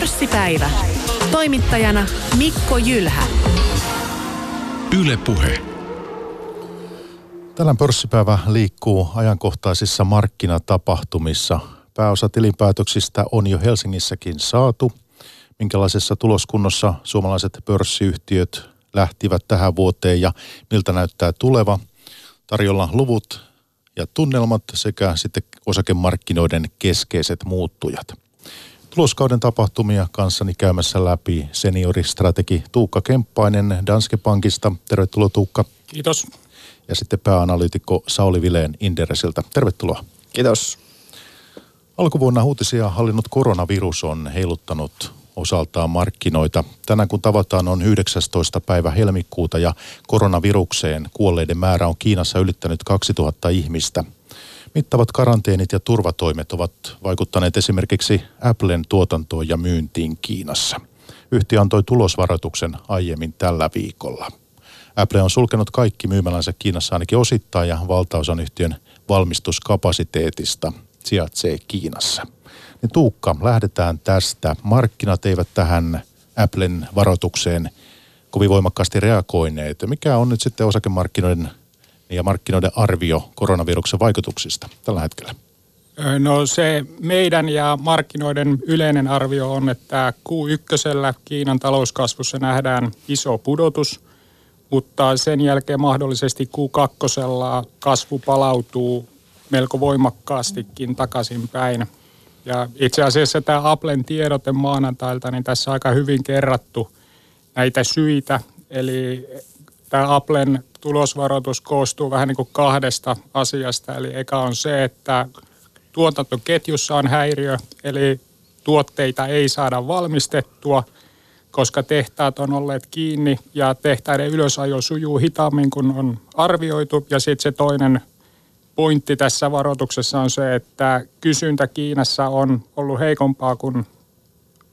Pörssipäivä. Toimittajana Mikko Jylhä. Yle Puhe. Tällä pörssipäivä liikkuu ajankohtaisissa markkinatapahtumissa. Pääosa tilinpäätöksistä on jo Helsingissäkin saatu. Minkälaisessa tuloskunnossa suomalaiset pörssiyhtiöt lähtivät tähän vuoteen ja miltä näyttää tuleva? Tarjolla luvut ja tunnelmat sekä sitten osakemarkkinoiden keskeiset muuttujat. Tuloskauden tapahtumia kanssani käymässä läpi senioristrategi Tuukka Kemppainen Danske Bankista. Tervetuloa Tuukka. Kiitos. Ja sitten pääanalyytikko Sauli Vilén Inderesiltä. Tervetuloa. Kiitos. Alkuvuonna uutisia hallinnut koronavirus on heiluttanut osaltaan markkinoita. Tänään kun tavataan on 19. päivä helmikuuta ja koronavirukseen kuolleiden määrä on Kiinassa ylittänyt 2000 ihmistä. Mittavat karanteenit ja turvatoimet ovat vaikuttaneet esimerkiksi Applen tuotantoon ja myyntiin Kiinassa. Yhtiö antoi tulosvaroituksen aiemmin tällä viikolla. Apple on sulkenut kaikki myymälänsä Kiinassa ainakin osittain ja valtaosan yhtiön valmistuskapasiteetista sijaitsee Kiinassa. Niin Tuukka, lähdetään tästä. Markkinat eivät tähän Applen varoitukseen kovin voimakkaasti reagoineet. Mikä on nyt sitten osakemarkkinoiden ja markkinoiden arvio koronaviruksen vaikutuksista tällä hetkellä? No se meidän ja markkinoiden yleinen arvio on, että Q1 Kiinan talouskasvussa nähdään iso pudotus, mutta sen jälkeen mahdollisesti Q2 kasvu palautuu melko voimakkaastikin takaisinpäin. Ja itse asiassa tämä Applen tiedote maanantailta, niin tässä on aika hyvin kerrattu näitä syitä. Eli tämä Applen tulosvaroitus koostuu vähän niin kuin kahdesta asiasta. Eli eka on se, että tuotantoketjussa on häiriö, eli tuotteita ei saada valmistettua, koska tehtaat on olleet kiinni ja tehtaiden ylösajo sujuu hitaammin kuin on arvioitu. Ja sitten se toinen pointti tässä varoituksessa on se, että kysyntä Kiinassa on ollut heikompaa kuin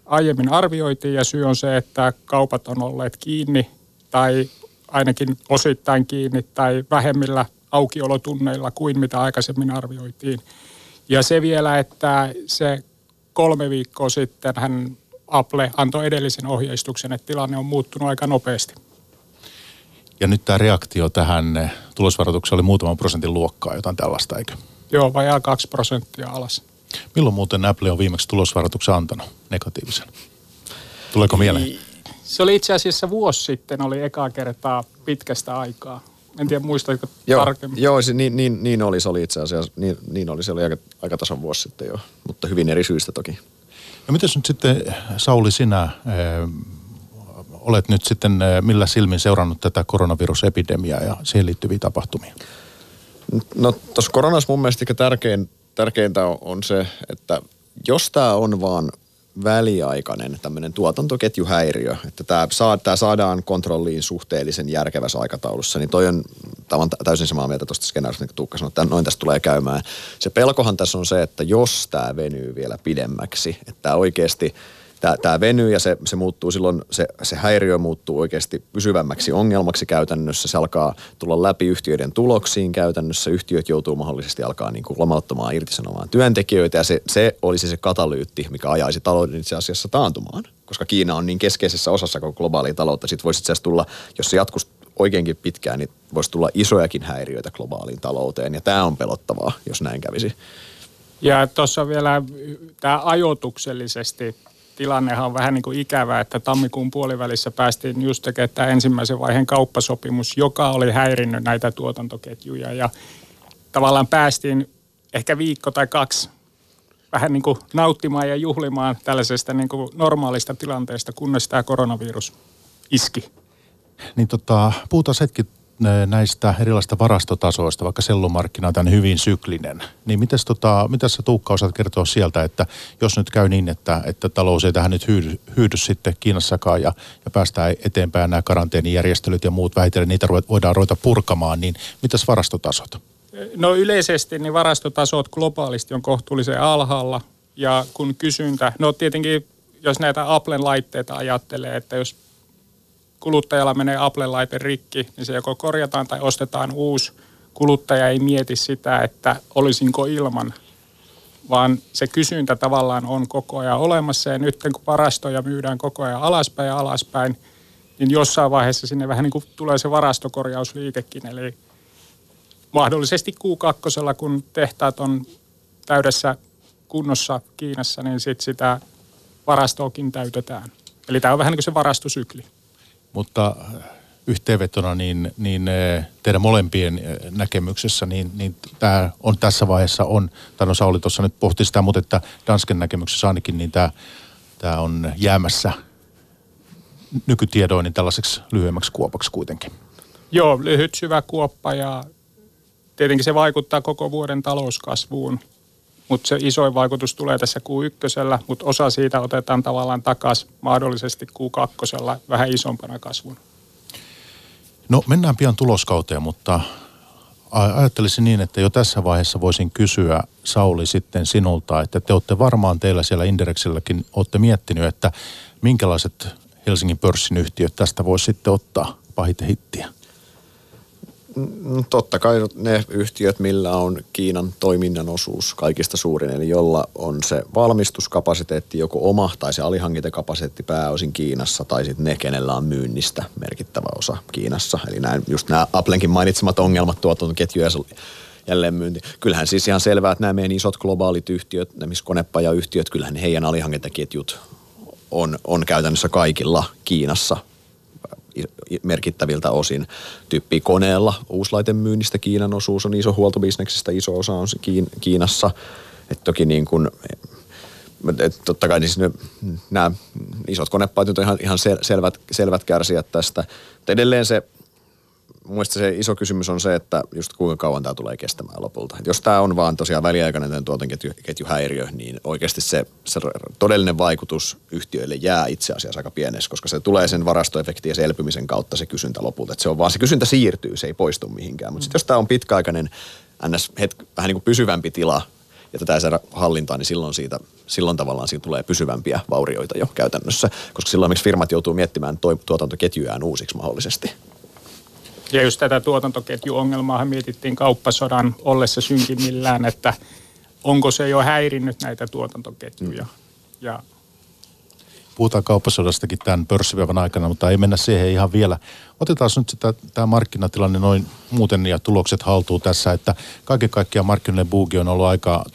aiemmin arvioitiin ja syy on se, että kaupat on olleet kiinni tai ainakin osittain kiinni tai vähemmillä aukiolotunneilla kuin mitä aikaisemmin arvioitiin. Ja se vielä, että se 3 viikkoa sitten hän Apple antoi edellisen ohjeistuksen, että tilanne on muuttunut aika nopeasti. Ja nyt tämä reaktio tähän tulosvaroitukseen oli muutaman prosentin luokkaa, jotain tällaista, eikö? Joo, vajaa 2% alas. Milloin muuten Apple on viimeksi tulosvaroituksen antanut negatiivisen? Tuleeko mieleen? Se oli itse asiassa vuosi sitten, oli ekaa kertaa pitkästä aikaa. En tiedä, muistatko tarkemmin? Joo, se oli aika tasan vuosi sitten jo, mutta hyvin eri syistä toki. No mitäs nyt sitten, Sauli, sinä olet nyt sitten millä silmin seurannut tätä koronavirusepidemiaa ja siihen liittyviä tapahtumia? No tuossa koronassa mun mielestä tärkeintä on se, että jos tämä on vaan väliaikainen tämmöinen tuotantoketjuhäiriö, että tämä saadaan kontrolliin suhteellisen järkevässä aikataulussa, niin tämä on täysin samaa mieltä tuosta skenaarista, niin kuin Tuukka sanoi, että noin tässä tulee käymään. Se pelkohan tässä on se, että jos tämä venyy vielä pidemmäksi, että tämä oikeasti tämä venyy ja se muuttuu silloin, se häiriö muuttuu oikeasti pysyvämmäksi ongelmaksi käytännössä. Se alkaa tulla läpi yhtiöiden tuloksiin käytännössä. Yhtiöt joutuu mahdollisesti alkaa niin kuin lomauttamaan, irtisanomaan työntekijöitä ja se olisi se katalyytti, mikä ajaisi talouden itse asiassa taantumaan. Koska Kiina on niin keskeisessä osassa koko globaalia taloutta. Sitten voisi itse asiassa tulla, jos se jatkuisi oikeinkin pitkään, niin voisi tulla isojakin häiriöitä globaaliin talouteen ja tämä on pelottavaa, jos näin kävisi. Ja tuossa vielä tämä ajoituksellisesti. Tilannehan on vähän niin kuin ikävä, että tammikuun puolivälissä päästiin just tekemään tämä ensimmäisen vaiheen kauppasopimus, joka oli häirinnyt näitä tuotantoketjuja. Ja tavallaan päästiin ehkä 1 tai 2 vähän niin kuin nauttimaan ja juhlimaan tällaisesta niin kuin normaalista tilanteesta, kunnes tämä koronavirus iski. Niin puhutaan hetki näistä erilaisista varastotasoista, vaikka sellumarkkina on tämän hyvin syklinen. Niin mitäs sä Tuukka osaat kertoa sieltä, että jos nyt käy niin, että talous ei tähän nyt hyydy sitten Kiinassakaan ja päästään eteenpäin nämä karanteenijärjestelyt ja muut vähitellen, niitä voidaan ruveta purkamaan, niin mitäs varastotasot? No yleisesti niin varastotasot globaalisti on kohtuullisen alhaalla ja kun kysyntä, no tietenkin jos näitä Applen laitteita ajattelee, että jos kuluttajalla menee Apple-laite rikki, niin se joko korjataan tai ostetaan uusi. Kuluttaja ei mieti sitä, että olisinko ilman. vaan se kysyntä tavallaan on koko ajan olemassa. Ja nyt kun varastoja myydään koko ajan alaspäin ja alaspäin, niin jossain vaiheessa sinne vähän niin kuin tulee se varastokorjausliikekin. Eli mahdollisesti Q2, kun tehtaat on täydessä kunnossa Kiinassa, niin sitten sitä varastoakin täytetään. Eli tämä on vähän niin kuin se varastosykli. Mutta yhteenvetona niin teidän molempien näkemyksessä, niin tämä on tässä vaiheessa Sauli tuossa nyt pohti sitä, mutta että Dansken näkemyksessä ainakin, niin tämä on jäämässä nykytiedoin niin tällaiseksi lyhyemmäksi kuopaksi kuitenkin. Joo, lyhyt syvä kuoppa ja tietenkin se vaikuttaa koko vuoden talouskasvuun, mutta se isoin vaikutus tulee tässä Q1, mutta osa siitä otetaan tavallaan takaisin mahdollisesti Q2 vähän isompana kasvuna. No mennään pian tuloskauteen, mutta ajattelisin niin, että jo tässä vaiheessa voisin kysyä Sauli sitten sinulta, että te olette varmaan teillä siellä Inderexilläkin olette miettinyt, että minkälaiset Helsingin pörssin yhtiöt tästä voisi sitten ottaa pahiten hittiä? Totta kai ne yhtiöt, millä on Kiinan toiminnan osuus kaikista suurin, eli jolla on se valmistuskapasiteetti joko oma tai se alihankintakapasiteetti pääosin Kiinassa, tai sitten ne, kenellä on myynnistä merkittävä osa Kiinassa. Eli näin, just nämä Applenkin mainitsemat ongelmat tuotantoketjuja jälleenmyynti. Kyllähän siis ihan selvää, että nämä meidän isot globaalit yhtiöt, nämä konepajayhtiöt, kyllähän heidän alihankintaketjut on käytännössä kaikilla Kiinassa merkittäviltä osin. Tyyppi koneella uuslaitemyynnistä Kiinan osuus on iso, huoltobisneksestä iso osa on Kiinassa. Et toki niin kuin, totta kai niin nämä isot konepajat on ihan selvät kärsijät tästä. Mutta edelleen se, muista se iso kysymys on se, että just kuinka kauan tämä tulee kestämään lopulta. Et jos tämä on vaan tosiaan väliaikainen tuotantoketjuhäiriö, niin oikeasti se todellinen vaikutus yhtiöille jää itse asiassa aika pieneksi, koska se tulee sen varastoefektiin ja se elpymisen kautta se kysyntä lopulta. Et se on vaan se kysyntä siirtyy, se ei poistu mihinkään. Mutta sitten jos tämä on pitkäaikainen vähän niin kuin pysyvämpi tila ja tätä ei saada hallintaan, niin silloin tavallaan siinä tulee pysyvämpiä vaurioita jo käytännössä, koska silloin miksi firmat joutuu miettimään tuotantoketjujaan uusiksi mahdollisesti. Ja just tätä tuotantoketjuongelmaa mietittiin kauppasodan ollessa synkimmillään, että onko se jo häirinnyt näitä tuotantoketjuja. Ja puhutaan kauppasodastakin tämän pörssipäivän aikana, mutta ei mennä siihen ihan vielä. Otetaan nyt tämä markkinatilanne noin muuten ja tulokset haltuun tässä, että kaiken kaikkiaan markkinoiden buugi on ollut aika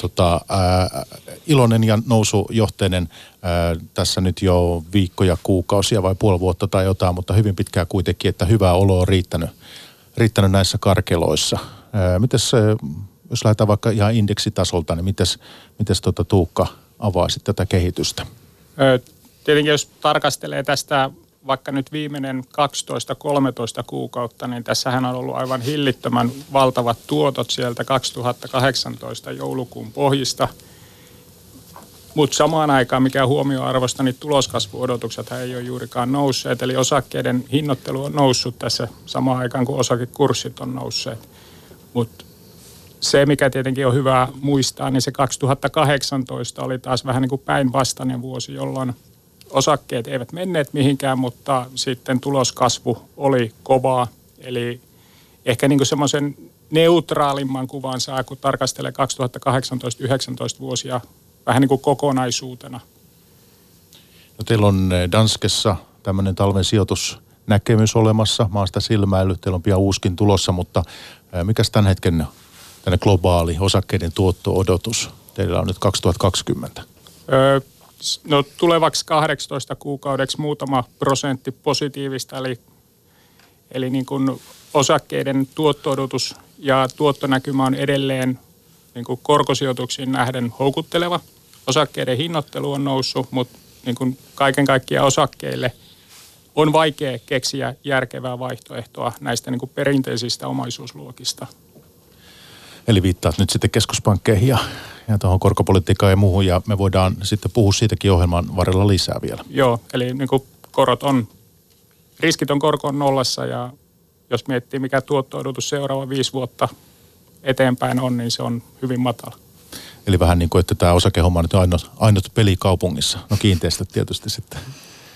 iloinen ja nousujohteinen tässä nyt jo viikkoja, kuukausia vai puoli vuotta tai jotain, mutta hyvin pitkään kuitenkin, että hyvää oloa on riittänyt näissä karkeloissa. Mites, jos lähdetään vaikka ihan indeksitasolta, niin mites Tuukka avaisit tätä kehitystä? Tietenkin jos tarkastelee tästä vaikka nyt viimeinen 12-13 kuukautta, niin tässähän on ollut aivan hillittömän valtavat tuotot sieltä 2018 joulukuun pohjista. Mutta samaan aikaan, mikä huomioarvosta, niin tuloskasvuodotuksethan ei ole juurikaan nousseet. Eli osakkeiden hinnoittelu on noussut tässä samaan aikaan, kun osakekurssit on nousseet. Mutta se, mikä tietenkin on hyvä muistaa, niin se 2018 oli taas vähän niin kuin päinvastainen vuosi, jolloin osakkeet eivät menneet mihinkään, mutta sitten tuloskasvu oli kovaa. Eli ehkä niin kuin semmoisen neutraalimman kuvan saa, kun tarkastelee 2018-19 vuosia vähän niin kuin kokonaisuutena. No teillä on Danskessa tämmöinen talven sijoitusnäkemys olemassa, maasta silmäily, teillä on pian uuskin tulossa, mutta mikäs tämän hetken tänne globaali osakkeiden tuotto-odotus teillä on nyt 2020? No tulevaksi 18 kuukaudeksi muutama prosentti positiivista, eli niin kuin osakkeiden tuotto-odotus ja tuottonäkymä on edelleen niin kuin korkosijoituksiin nähden houkutteleva. Osakkeiden hinnoittelu on noussut, mutta niin kuin kaiken kaikkiaan osakkeille on vaikea keksiä järkevää vaihtoehtoa näistä niin kuin perinteisistä omaisuusluokista. Eli viittaat nyt sitten keskuspankkeihin ja tuohon korkopolitiikkaan ja muuhun, ja me voidaan sitten puhua siitäkin ohjelman varrella lisää vielä. Joo, eli niin kuin riskitön korko on nollassa, ja jos miettii mikä tuotto-odotus seuraava 5 vuotta eteenpäin on, niin se on hyvin matala. Eli vähän niin kuin, että tämä osakehomma on nyt ainut peli kaupungissa. No kiinteistöt tietysti sitten.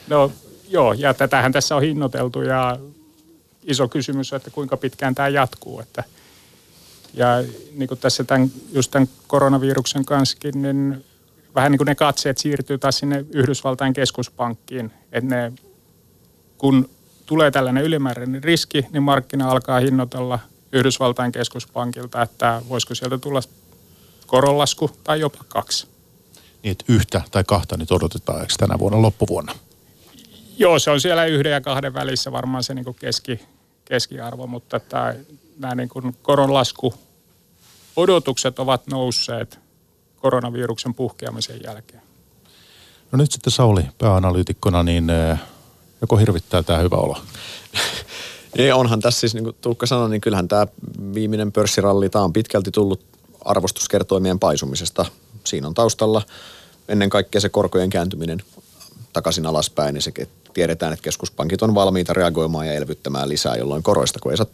No joo, ja tätähän tässä on hinnoiteltu, ja iso kysymys on, että kuinka pitkään tämä jatkuu, että Ja niin kuin tässä just tämän koronaviruksen kanssakin, niin vähän niin kuin ne katseet siirtyy taas sinne Yhdysvaltain keskuspankkiin. Että ne, kun tulee tällainen ylimääräinen riski, niin markkina alkaa hinnoitella Yhdysvaltain keskuspankilta, että voisiko sieltä tulla koronlasku tai jopa 2. Niin, että 1 tai 2 nyt odotetaan, eikö tänä vuonna loppuvuonna? Joo, se on siellä 1 ja 2 välissä varmaan se niin kuin keskiarvo, mutta nämä niin kuin koronlaskuodotukset ovat nousseet koronaviruksen puhkeamisen jälkeen. No nyt sitten Sauli pääanalyytikkona, niin joko hirvittää tämä hyvä olo? Onhan tässä siis, niin kuin Tuukka sanoi, niin kyllähän tämä viimeinen pörssiralli, tämä on pitkälti tullut arvostuskertoimien paisumisesta. Siinä on taustalla ennen kaikkea se korkojen kääntyminen takaisin alaspäin, niin se tiedetään, että keskuspankit on valmiita reagoimaan ja elvyttämään lisää, jolloin koroista, kun ei saa...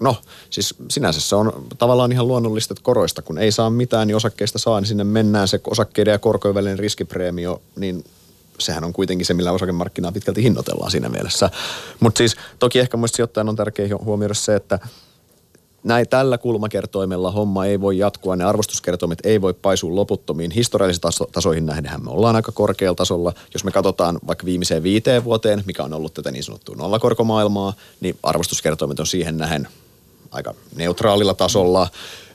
No, siis sinänsä se on tavallaan ihan luonnollista, että koroista, kun ei saa mitään, niin osakkeista saa, niin sinne mennään se osakkeiden ja korkojen välinen riskipreemio, niin sehän on kuitenkin se, millä osakemarkkinaa pitkälti hinnoitellaan siinä mielessä. Mutta siis toki ehkä muista sijoittajan on tärkeää huomioida se, että tällä kulmakertoimella homma ei voi jatkua, ne arvostuskertoimet ei voi paisua loputtomiin. Historiallisiin tasoihin nähdenhän me ollaan aika korkealla tasolla. Jos me katsotaan vaikka viimeiseen 5 vuoteen, mikä on ollut tätä niin sanottua nollakorkomaailmaa, niin arvostuskertoimet on siihen nähden aika neutraalilla tasolla,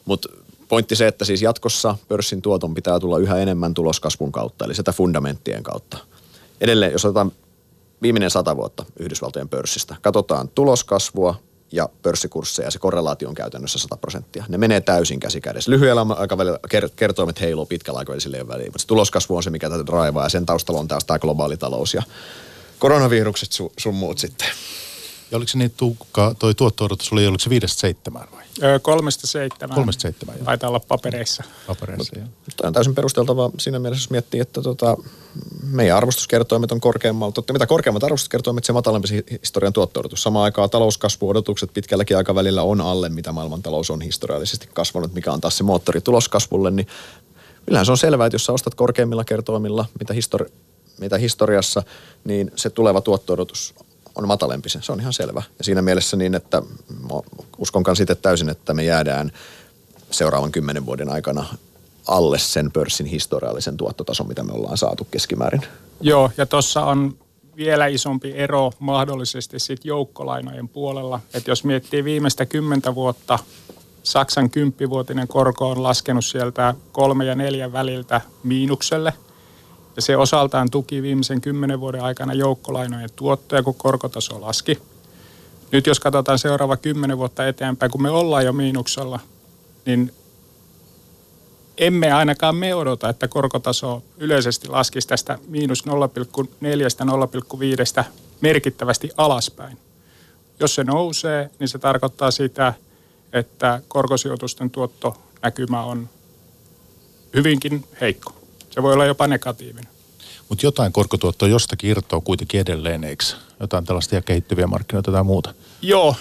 mutta pointti se, että siis jatkossa pörssin tuoton pitää tulla yhä enemmän tuloskasvun kautta, eli sitä fundamenttien kautta. Edelleen, jos otetaan viimeinen 100 vuotta Yhdysvaltojen pörssistä, katsotaan tuloskasvua ja pörssikursseja, se korrelaatio on käytännössä 100%. Ne menee täysin käsikädessä. Lyhyellä aikavälillä kertoimet heiluu, pitkällä aikavälillä ei ole väliä, mutta se tuloskasvu on se, mikä tätä draivaa, ja sen taustalla on taas tämä globaali talous ja koronavirukset sun muut sitten. Ja oliko se niin, Tuukka, toi tuotto-odotus oli, oliko se 5-7 vai? 3-7. 3-7, joo. Taitaa olla papereissa. Papereissa, joo. Tämä on täysin perusteltavaa siinä mielessä, jos miettii, että meidän arvostuskertoimet on korkeammalta. Mitä korkeammat arvostuskertoimet, se matalampi historian tuotto-odotus. Samaan aikaan talouskasvuodotukset pitkälläkin aikavälillä on alle, mitä maailmantalous on historiallisesti kasvanut, mikä on taas se moottori tuloskasvulle. Niin kyllähän se on selvää, että jos sä ostat korkeimmilla kertoimilla, mitä historiassa, niin se tuleva tuotto-odotus on matalempi se, on ihan selvä. Ja siinä mielessä niin, että uskonkaan sitten täysin, että me jäädään seuraavan 10 vuoden aikana alle sen pörssin historiallisen tuottotason, mitä me ollaan saatu keskimäärin. Joo, ja tuossa on vielä isompi ero mahdollisesti sitten joukkolainojen puolella. Että jos miettii viimeistä 10 vuotta, Saksan 10-vuotinen korko on laskenut sieltä 3 ja 4 väliltä miinukselle. Ja se osaltaan tuki viimeisen 10 vuoden aikana joukkolainojen tuottoja, kun korkotaso laski. Nyt jos katsotaan seuraava 10 vuotta eteenpäin, kun me ollaan jo miinuksella, niin emme ainakaan me odota, että korkotaso yleisesti laskisi tästä miinus 0,4-0,5 merkittävästi alaspäin. Jos se nousee, niin se tarkoittaa sitä, että korkosijoitusten tuottonäkymä on hyvinkin heikko. Se voi olla jopa negatiivinen. Mutta jotain korkotuottoa jostakin irtoaa kuitenkin edelleen, eikö? Jotain tällaista ja kehittyviä markkinoita tai muuta. Joo.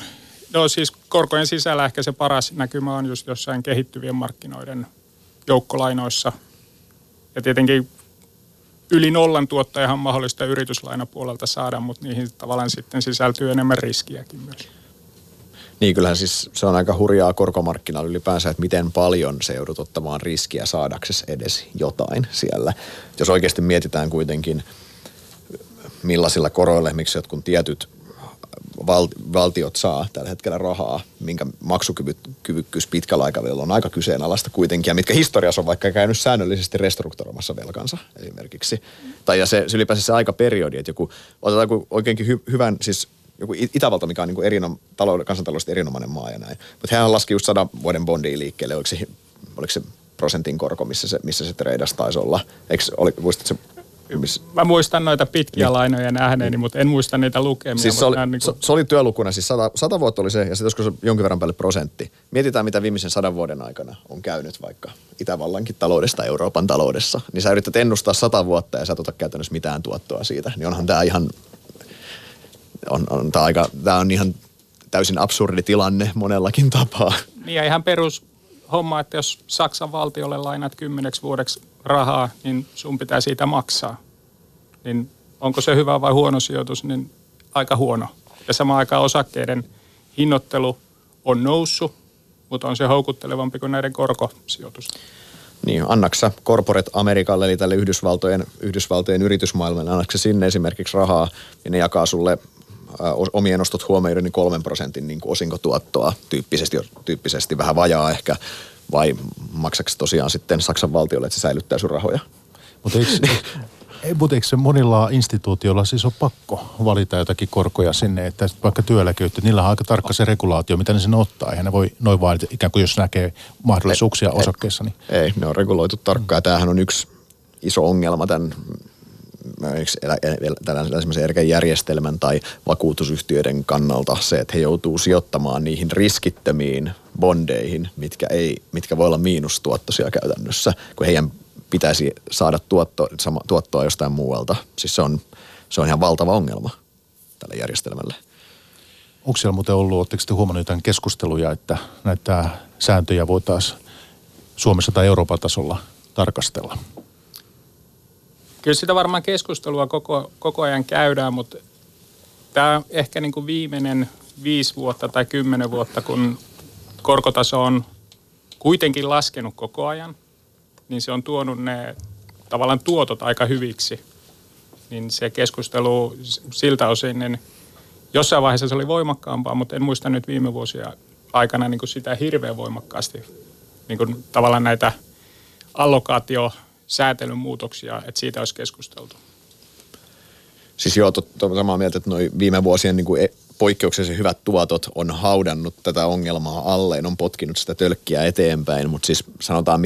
No siis korkojen sisällä ehkä se paras näkymä on just jossain kehittyvien markkinoiden joukkolainoissa. Ja tietenkin yli nollan tuottoja on mahdollista yrityslainapuolelta saada, mutta niihin tavallaan sitten sisältyy enemmän riskiäkin myös. Niin, kyllähän siis se on aika hurjaa korkomarkkinalla ylipäänsä, että miten paljon se joudut ottamaan riskiä saadaksesi edes jotain siellä. Jos oikeasti mietitään kuitenkin, millaisilla koroilla miksi jotkut tietyt valtiot saa tällä hetkellä rahaa, minkä maksukyvykkyys pitkällä aikavälillä on aika kyseenalaista kuitenkin, ja mitkä historiassa on vaikka käynyt säännöllisesti restrukturoimassa velkansa esimerkiksi. Tai ja se ylipäänsä se aikaperiodi, että joku, otetaan oikeinkin hyvän, siis joku Itävalta, mikä on niin kuin kansantaloudellisesti erinomainen maa ja näin. Mutta hän laski just 100 vuoden bondiin liikkeelle. Oliko se prosentin korko, missä se treidas taisi olla? Muistatko se? Mä muistan noita pitkiä lainoja nähneeni, mutta en muista niitä lukemia. Siis se oli työlukuna, siis 100 vuotta oli se, ja sitten joskus jonkin verran päälle prosentti. Mietitään, mitä viimeisen 100 vuoden aikana on käynyt vaikka Itävallankin taloudesta, Euroopan taloudessa. Niin sä yrität ennustaa 100 vuotta ja sä et ota käytännössä mitään tuottoa siitä. Niin onhan tää ihan... Tämä on ihan täysin absurdi tilanne monellakin tapaa. Niin ja ihan perushomma, että jos Saksan valtiolle lainat 10 vuodeksi rahaa, niin sun pitää siitä maksaa. Niin onko se hyvä vai huono sijoitus, niin aika huono. Ja samaan aikaan osakkeiden hinnoittelu on noussut, mutta on se houkuttelevampi kuin näiden korkosijoitus. Niin, annaksa Corporate Amerikalle, eli tälle Yhdysvaltojen yritysmaailmalle, annaksa sinne esimerkiksi rahaa, ja ne jakaa sulle omien ostot huomioiden 3% niin kuin osinkotuottoa tyyppisesti vähän vajaa ehkä, vai maksaks tosiaan sitten Saksan valtiolle, että se säilyttää sun rahoja? Mutta eikö monilla instituutioilla siis on pakko valita jotakin korkoja sinne, että vaikka työeläkeyhtiö, niillä on aika tarkka se regulaatio, mitä ne sinne ottaa. Eihän ne voi noin vaan ikään kuin, jos näkee mahdollisuuksia osakkeessa. Niin. Ei, ne on reguloitu tarkkaan. Tämähän on yksi iso ongelma tämän erkän järjestelmän tai vakuutusyhtiöiden kannalta se, että he joutuu sijoittamaan niihin riskittömiin bondeihin, mitkä voi olla miinustuottoisia käytännössä, kun heidän pitäisi saada tuottoa jostain muualta. Siis se on ihan valtava ongelma tälle järjestelmälle. Onko siellä muuten ollut, oletteko te huomannut jotain keskusteluja, että näitä sääntöjä voitaisiin Suomessa tai Euroopan tasolla tarkastella? Kyllä sitä varmaan keskustelua koko ajan käydään, mutta tämä on ehkä niin kuin viimeinen 5 vuotta tai 10 vuotta, kun korkotaso on kuitenkin laskenut koko ajan, niin se on tuonut ne tavallaan tuotot aika hyviksi. Niin se keskustelu siltä osin, niin jossain vaiheessa se oli voimakkaampaa, mutta en muista nyt viime vuosia aikana niin kuin sitä hirveän voimakkaasti. Niin kuin tavallaan näitä allokaatiosäätelyn muutoksia, että siitä olisi keskusteltu. Siis joo, samaa mieltä, että noi viime vuosien niin kuin poikkeuksellisen hyvät tuotot on haudannut tätä ongelmaa alleen, on potkinut sitä tölkkiä eteenpäin, mutta siis sanotaan,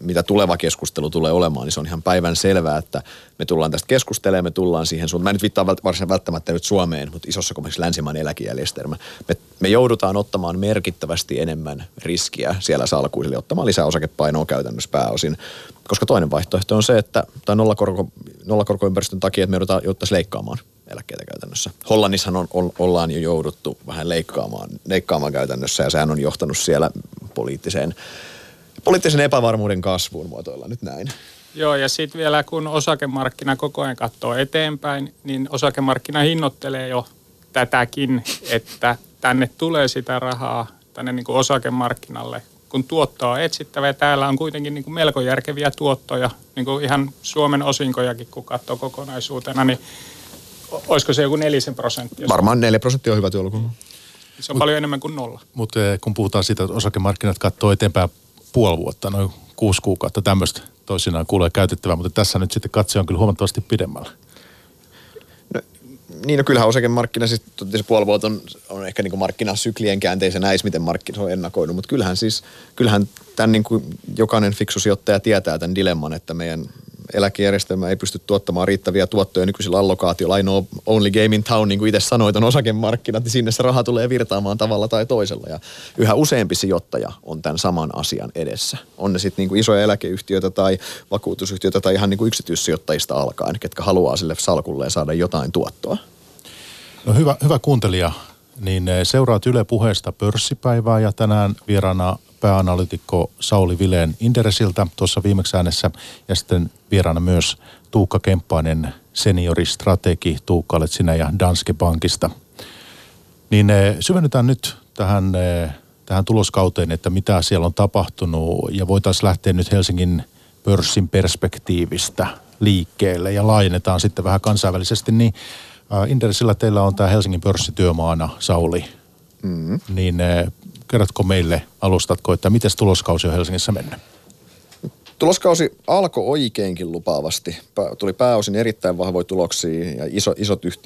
mitä tuleva keskustelu tulee olemaan, niin se on ihan päivän selvää, että me tullaan tästä keskustelemaan, me tullaan siihen suuntaan. Mä nyt viittaan välttämättä nyt Suomeen, mutta isossa kohdassa länsimaan eläkejärjestelmä. Me joudutaan ottamaan merkittävästi enemmän riskiä siellä salkuisille, ottamaan lisää osakepainoa käytännössä pääosin, koska toinen vaihtoehto on se, että tai nollakorkoympäristön takia, että me jouduttaisiin leikkaamaan eläkkeitä käytännössä. Hollannissahan ollaan jo jouduttu vähän leikkaamaan käytännössä, ja sehän on johtanut siellä poliittisen epävarmuuden kasvuun, muotoillaan nyt näin. Joo, ja sitten vielä kun osakemarkkina koko ajan katsoo eteenpäin, niin osakemarkkina hinnoittelee jo tätäkin, että tänne tulee sitä rahaa tänne niin kuin osakemarkkinalle, kun tuottoa on etsittävä. Täällä on kuitenkin niin kuin melko järkeviä tuottoja, niin kuin ihan Suomen osinkojakin, kun katsoo kokonaisuutena, niin olisiko se joku 4%? Varmaan 4% on hyvä työluku. Se on paljon enemmän kuin 0. Mutta kun puhutaan siitä, että osakemarkkinat katsoo eteenpäin puoli vuotta, noin 6 kuukautta, tämmöistä toisinaan kuulee käytettävää, mutta tässä nyt sitten katse on kyllä huomattavasti pidemmällä. No kyllähän osakemarkkina, siis puoli vuotta on ehkä niin kuin markkinasyklien käänteisenä, ei miten markkina on ennakoinut, mutta kyllähän tämän niin kuin jokainen fiksu sijoittaja tietää tämän dilemman, että meidän eläkejärjestelmä ei pysty tuottamaan riittäviä tuottoja nykyisillä allokaatioilla. Ainoa only game in town, niin kuin itse sanoit, on osakemarkkinat, niin sinne se raha tulee virtaamaan tavalla tai toisella. Ja yhä useampi sijoittaja on tämän saman asian edessä. On ne sitten niin kuin isoja eläkeyhtiöitä tai vakuutusyhtiöitä tai ihan niin kuin yksityissijoittajista alkaen, ketkä haluaa sille salkulleen saada jotain tuottoa. No hyvä kuuntelija, niin seuraat Yle Puheesta Pörssipäivää, ja tänään vieraana pääanalyytikko Sauli Vilén Inderesiltä tuossa viimeksi äänessä, ja sitten vieraana myös Tuukka Kemppainen, senioristrategi. Tuukka, olet sinä ja Danske Bankista. Niin syvennytään nyt tähän tuloskauteen, että mitä siellä on tapahtunut, ja voitaisiin lähteä nyt Helsingin pörssin perspektiivistä liikkeelle ja laajennetaan sitten vähän kansainvälisesti. Niin Inderesillä teillä on tämä Helsingin pörssityömaana, Sauli. Mm. Niin kerrotko meille, alustatko, että miten tuloskausi on Helsingissä mennyt? Tuloskausi alkoi oikeinkin lupaavasti. Tuli pääosin erittäin vahvoja tuloksia ja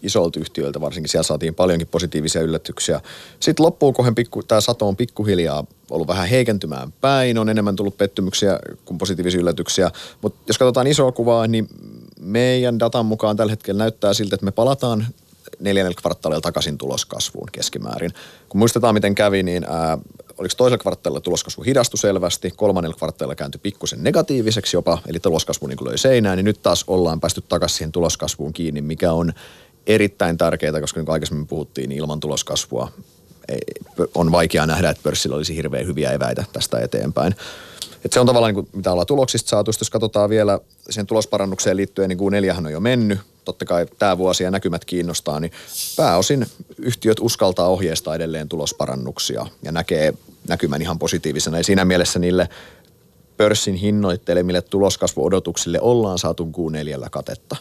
isolta yhtiöiltä varsinkin. Siellä saatiin paljonkin positiivisia yllätyksiä. Sitten loppuun kohden tämä sato on pikkuhiljaa ollut vähän heikentymään päin. On enemmän tullut pettymyksiä kuin positiivisia yllätyksiä. Mutta jos katsotaan isoa kuvaa, niin meidän datan mukaan tällä hetkellä näyttää siltä, että me palataan 4. kvartaalilla takaisin tuloskasvuun keskimäärin. Kun muistetaan, miten kävi, niin oliko toisella kvartaalilla tuloskasvu hidastui selvästi, 3. kvartaalilla kääntyi pikkusen negatiiviseksi jopa, eli tuloskasvu niin kuin löi seinään, niin nyt taas ollaan päästy takaisin siihen tuloskasvuun kiinni, mikä on erittäin tärkeää, koska niin kuin aikaisemmin puhuttiin, niin ilman tuloskasvua on vaikea nähdä, että pörssillä olisi hirveän hyviä eväitä tästä eteenpäin. Et se on tavallaan, niin kuin, mitä ollaan tuloksista saatu. Jos katsotaan vielä sen tulosparannukseen liittyen, niin Q4 on jo mennyt. Totta kai tämä vuosi ja näkymät kiinnostaa, niin pääosin yhtiöt uskaltaa ohjeistaa edelleen tulosparannuksia ja näkee näkymän ihan positiivisena. Ja siinä mielessä niille pörssin hinnoittelemille tuloskasvuodotuksille ollaan saatu Q4 katetta.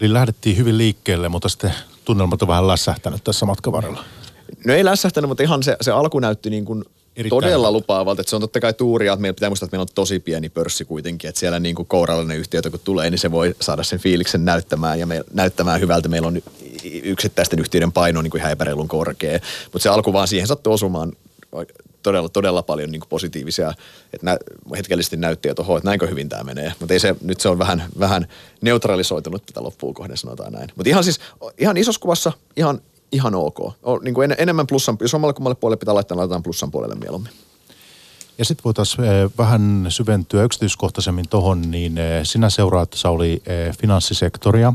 Eli lähdettiin hyvin liikkeelle, mutta sitten tunnelmat on vähän lässähtänyt tässä matkan varrella. No ei lässähtänyt, mutta ihan se alku näytti niin kuin todella lupaavalta. Että se on totta kai tuuria, että meillä pitää muistaa, että meillä on tosi pieni pörssi kuitenkin. Että siellä niin kuin kourallinen yhtiöitä kun tulee, niin se voi saada sen fiiliksen näyttämään ja näyttämään hyvältä. Meillä on yksittäisten yhtiöiden paino niin kuin ihan epäreilun korkea. Mutta se alku vaan siihen sattui osumaan todella paljon niin kuin positiivisia, että hetkellisesti näytti, että oho, että näinkö hyvin tämä menee. Mutta ei se, nyt se on vähän neutralisoitunut tätä loppuun kohden, sanotaan näin. Mutta ihan siis, ihan isossa kuvassa, ihan ok. Niin kuin enemmän plussan, jos omalle kummalle puolelle pitää laittaa, laitetaan plussan puolelle mieluummin. Ja sitten voitaisiin vähän syventyä yksityiskohtaisemmin tohon, niin sinä seuraat, Sauli, finanssisektoria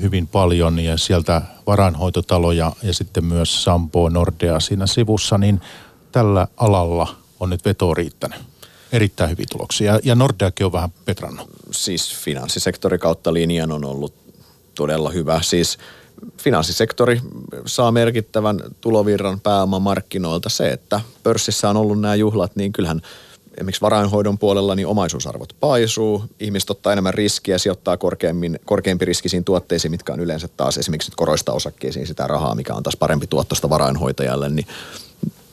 hyvin paljon ja sieltä varainhoitotaloja ja sitten myös Sampo Nordea siinä sivussa, niin tällä alalla on nyt veto riittänyt. Erittäin hyviä tuloksia ja Nordeakin on vähän petrannut. Siis finanssisektori kautta linjan on ollut todella hyvä. Siis finanssisektori saa merkittävän tulovirran pääomamarkkinoilta. Se, että pörssissä on ollut nämä juhlat, niin kyllähän esimerkiksi varainhoidon puolella niin omaisuusarvot paisuu, ihmiset ottaa enemmän riskiä, sijoittaa korkeampi riskisiin tuotteisiin, mitkä on yleensä taas esimerkiksi koroista osakkeisiin sitä rahaa, mikä on taas parempi tuottosta varainhoitajalle. Niin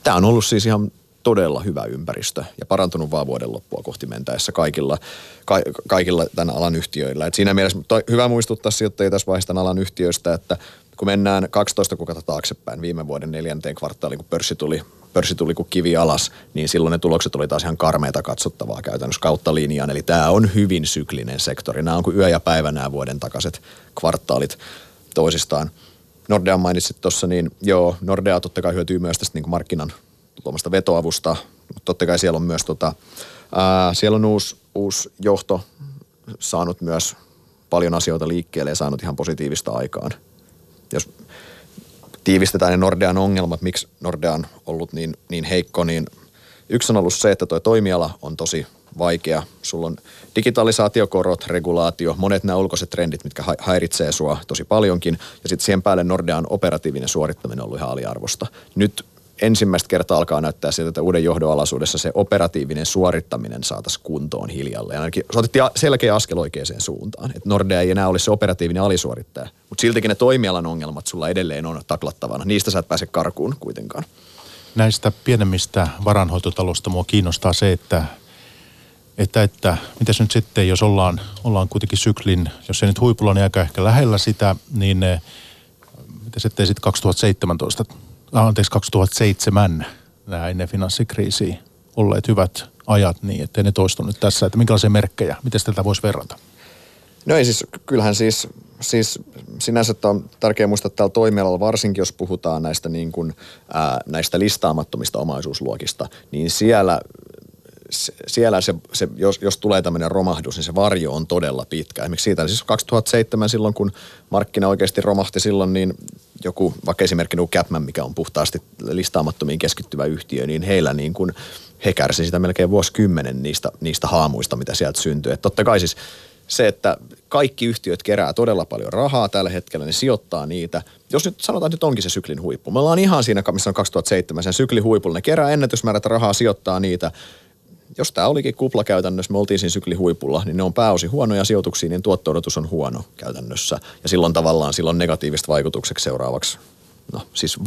tämä on ollut siis ihan todella hyvä ympäristö ja parantunut vaan vuoden loppua kohti mentäessä kaikilla tämän alan yhtiöillä. Et siinä mielessä hyvä muistuttaa sijoittajia tässä vaiheessa tämän alan yhtiöistä, että kun mennään 12 kuukautta taaksepäin viime vuoden 4. kvartaaliin, kun pörssi tuli kuin kivi alas, niin silloin ne tulokset oli taas ihan karmeita katsottavaa käytännössä kautta linjaan. Eli tämä on hyvin syklinen sektori. Nämä on kuin yö ja päivä nämä vuoden takaiset kvartaalit toisistaan. Nordea mainitsit tuossa, niin joo, Nordea totta kai hyötyy myös tästä niin kuin markkinan tuomasta vetoavusta, mutta totta kai siellä on myös siellä on uusi johto saanut myös paljon asioita liikkeelle ja saanut ihan positiivista aikaan. Jos tiivistetään ne Nordean ongelmat, miksi Nordea on ollut niin heikko, niin yksi on ollut se, että tuo toimiala on tosi vaikea. Sulla on digitalisaatiokorot, regulaatio, monet nämä ulkoiset trendit, mitkä häiritsee sua tosi paljonkin. Ja sitten siihen päälle Nordean operatiivinen suorittaminen on ollut ihan aliarvosta. Nyt ensimmäistä kertaa alkaa näyttää siltä, että uuden johdon alaisuudessa se operatiivinen suorittaminen saataisiin kuntoon hiljalleen. Ainakin se otettiin selkeä askel oikeaan suuntaan, että Nordea ei enää olisi se operatiivinen alisuorittaja. Mutta siltikin ne toimialan ongelmat sulla edelleen on taklattavana. Niistä sä et pääse karkuun kuitenkaan. Näistä pienemmistä varainhoitotalosta mua kiinnostaa se, että mitäs nyt sitten, jos ollaan kuitenkin syklin, jos ei nyt huipulla, niin aika ehkä lähellä sitä, niin mitäs ettei sitten 2007 nämä ennen finanssikriisiä olleet hyvät ajat, niin ettei ne toistu nyt tässä, että minkälaisia merkkejä, miten tätä voisi verrata? No ei siis, kyllähän siis sinänsä on tärkeää muistaa, että täällä toimialalla varsinkin, jos puhutaan näistä, niin kuin, näistä listaamattomista omaisuusluokista, niin siellä se, jos tulee tämmöinen romahdus, niin se varjo on todella pitkä. Esimerkiksi siitä, siis 2007 silloin, kun markkina oikeasti romahti silloin, niin joku, vaikka esimerkiksi Capman, mikä on puhtaasti listaamattomiin keskittyvä yhtiö, niin heillä niin kuin, he kärsivät sitä melkein vuosikymmenen niistä haamuista, mitä sieltä syntyy. Että totta kai siis se, että kaikki yhtiöt kerää todella paljon rahaa tällä hetkellä, niin sijoittaa niitä. Jos nyt sanotaan, että nyt onkin se syklin huippu. Me ollaan ihan siinä, missä on 2007, sen syklin huipulla. Ne kerää ennätysmäärät rahaa, sijoittaa niitä. Jos tämä olikin kupla käytännössä, me oltiin siinä syklihuipulla, niin ne on pääosin huonoja sijoituksia, niin tuotto-odotus on huono käytännössä. Ja silloin tavallaan silloin negatiivista vaikutukseksi seuraavaksi, no siis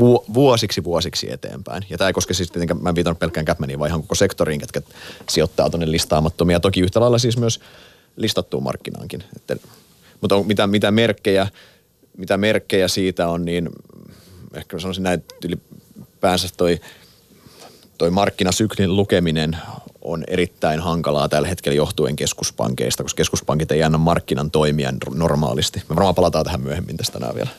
vuosiksi eteenpäin. Ja tämä ei koske siis tietenkään, mä en viitannut pelkkään Capmaniin, vaan ihan koko sektoriin, ketkä sijoittaa tuonne listaamattomia. Toki yhtä lailla siis myös listattuun markkinaankin. Mutta mitä merkkejä siitä on, niin ehkä sanoisin näin, että ylipäänsä toi markkinasyklin lukeminen on erittäin hankalaa tällä hetkellä johtuen keskuspankeista, koska keskuspankit ei anna markkinan toimia normaalisti. Me varmaan palataan tähän myöhemmin tästä tänään vielä.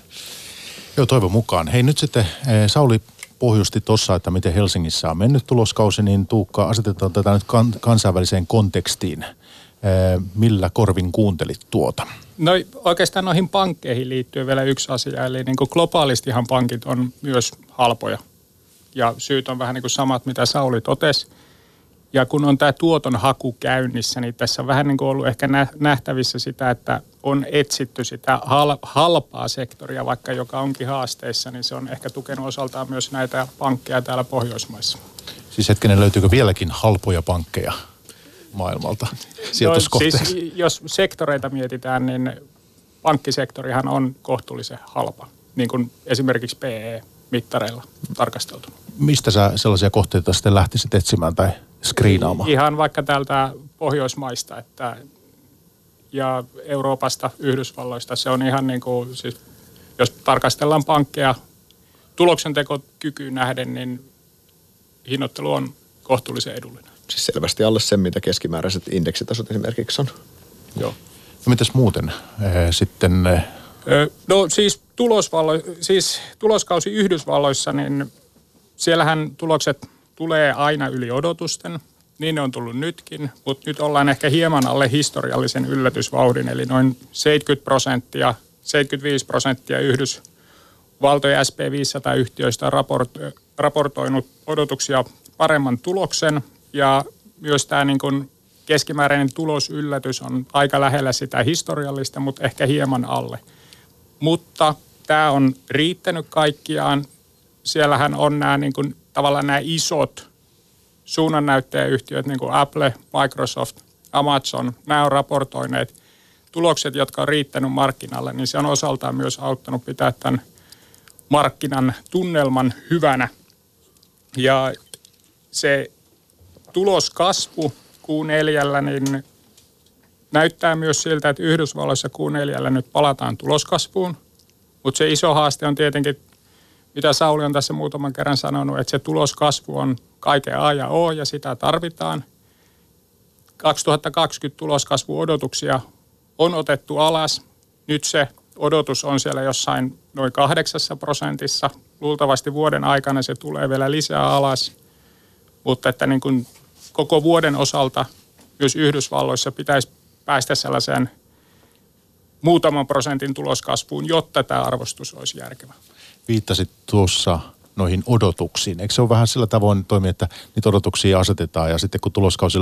Joo, toivon mukaan. Hei, nyt sitten Sauli pohjusti tuossa, että miten Helsingissä on mennyt tuloskausi, niin Tuukka, asetetaan tätä nyt kansainväliseen kontekstiin. Millä korvin kuuntelit tuota? No oikeastaan noihin pankkeihin liittyy vielä yksi asia, eli niin kuin globaalistihan pankit on myös halpoja. Ja syyt on vähän niin kuin samat, mitä Sauli totesi. Ja kun on tämä tuoton haku käynnissä, niin tässä on vähän niin kuin ollut ehkä nähtävissä sitä, että on etsitty sitä halpaa sektoria, vaikka joka onkin haasteissa, niin se on ehkä tukenut osaltaan myös näitä pankkeja täällä Pohjoismaissa. Siis hetkinen, löytyykö vieläkin halpoja pankkeja maailmalta sijoituskohteeksi? No, siis, jos sektoreita mietitään, niin pankkisektorihan on kohtuullisen halpa, niin kuin esimerkiksi PE-mittareilla tarkasteltu. Mistä sä sellaisia kohteita sitten lähtisit etsimään tai skriinaamaan? Ihan vaikka täältä Pohjoismaista ja Euroopasta, Yhdysvalloista. Se on ihan niin kuin, siis, jos tarkastellaan pankkeja tuloksentekokykyyn nähden, niin hinnoittelu on kohtuullisen edullinen. Siis selvästi alle sen, mitä keskimääräiset indeksitasot esimerkiksi on. Joo. No mitäs muuten sitten? No siis, tuloskausi Yhdysvalloissa, niin siellähän tulokset tulee aina yli odotusten. Niin ne on tullut nytkin, mutta nyt ollaan ehkä hieman alle historiallisen yllätysvauhdin. Eli noin 75% Yhdysvaltojen SP500-yhtiöistä on raportoinut odotuksia paremman tuloksen. Ja myös tämä niin kuin keskimääräinen tulosyllätys on aika lähellä sitä historiallista, mutta ehkä hieman alle. Mutta tämä on riittänyt kaikkiaan. Siellähän on nämä, niin kuin, tavallaan nämä isot suunnannäyttäjäyhtiöt, niin kuin Apple, Microsoft, Amazon, nämä on raportoineet tulokset, jotka on riittänyt markkinalle, niin se on osaltaan myös auttanut pitää tämän markkinan tunnelman hyvänä. Ja se tuloskasvu Q4, niin näyttää myös siltä, että Yhdysvalloissa Q4 nyt palataan tuloskasvuun, mutta se iso haaste on tietenkin, mitä Sauli on tässä muutaman kerran sanonut, että se tuloskasvu on kaiken A ja O ja sitä tarvitaan. 2020 tuloskasvuodotuksia on otettu alas. Nyt se odotus on siellä jossain noin 8%. Luultavasti vuoden aikana se tulee vielä lisää alas. Mutta että niin kuin koko vuoden osalta myös Yhdysvalloissa pitäisi päästä sellaiseen muutaman prosentin tuloskasvuun, jotta tämä arvostus olisi järkevä. Viittasit tuossa noihin odotuksiin. Eikö se ole vähän sillä tavoin toimia, että niitä odotuksia asetetaan ja sitten kun tuloskausi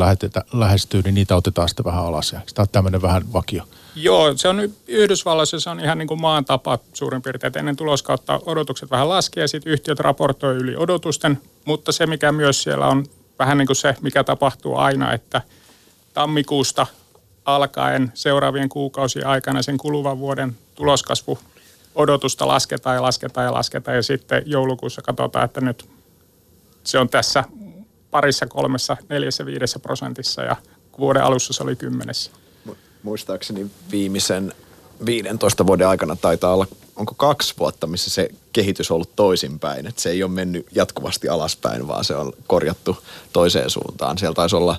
lähestyy, niin niitä otetaan sitten vähän alas. Eikö tämä ole tämmöinen vähän vakio? Joo, se on Yhdysvalloissa se on ihan niin kuin maan tapa suurin piirtein, että ennen tuloskautta odotukset vähän laskee ja sitten yhtiöt raportoi yli odotusten, mutta se mikä myös siellä on vähän niin kuin se, mikä tapahtuu aina, että tammikuusta alkaen seuraavien kuukausien aikana sen kuluvan vuoden tuloskasvu odotusta lasketaan ja sitten joulukuussa katsotaan, että nyt se on tässä 2, 3, 4, 5% ja vuoden alussa se oli 10. Muistaakseni viimeisen 15 vuoden aikana taitaa olla, onko 2 vuotta, missä se kehitys on ollut toisinpäin, että se ei ole mennyt jatkuvasti alaspäin, vaan se on korjattu toiseen suuntaan. Siellä taisi olla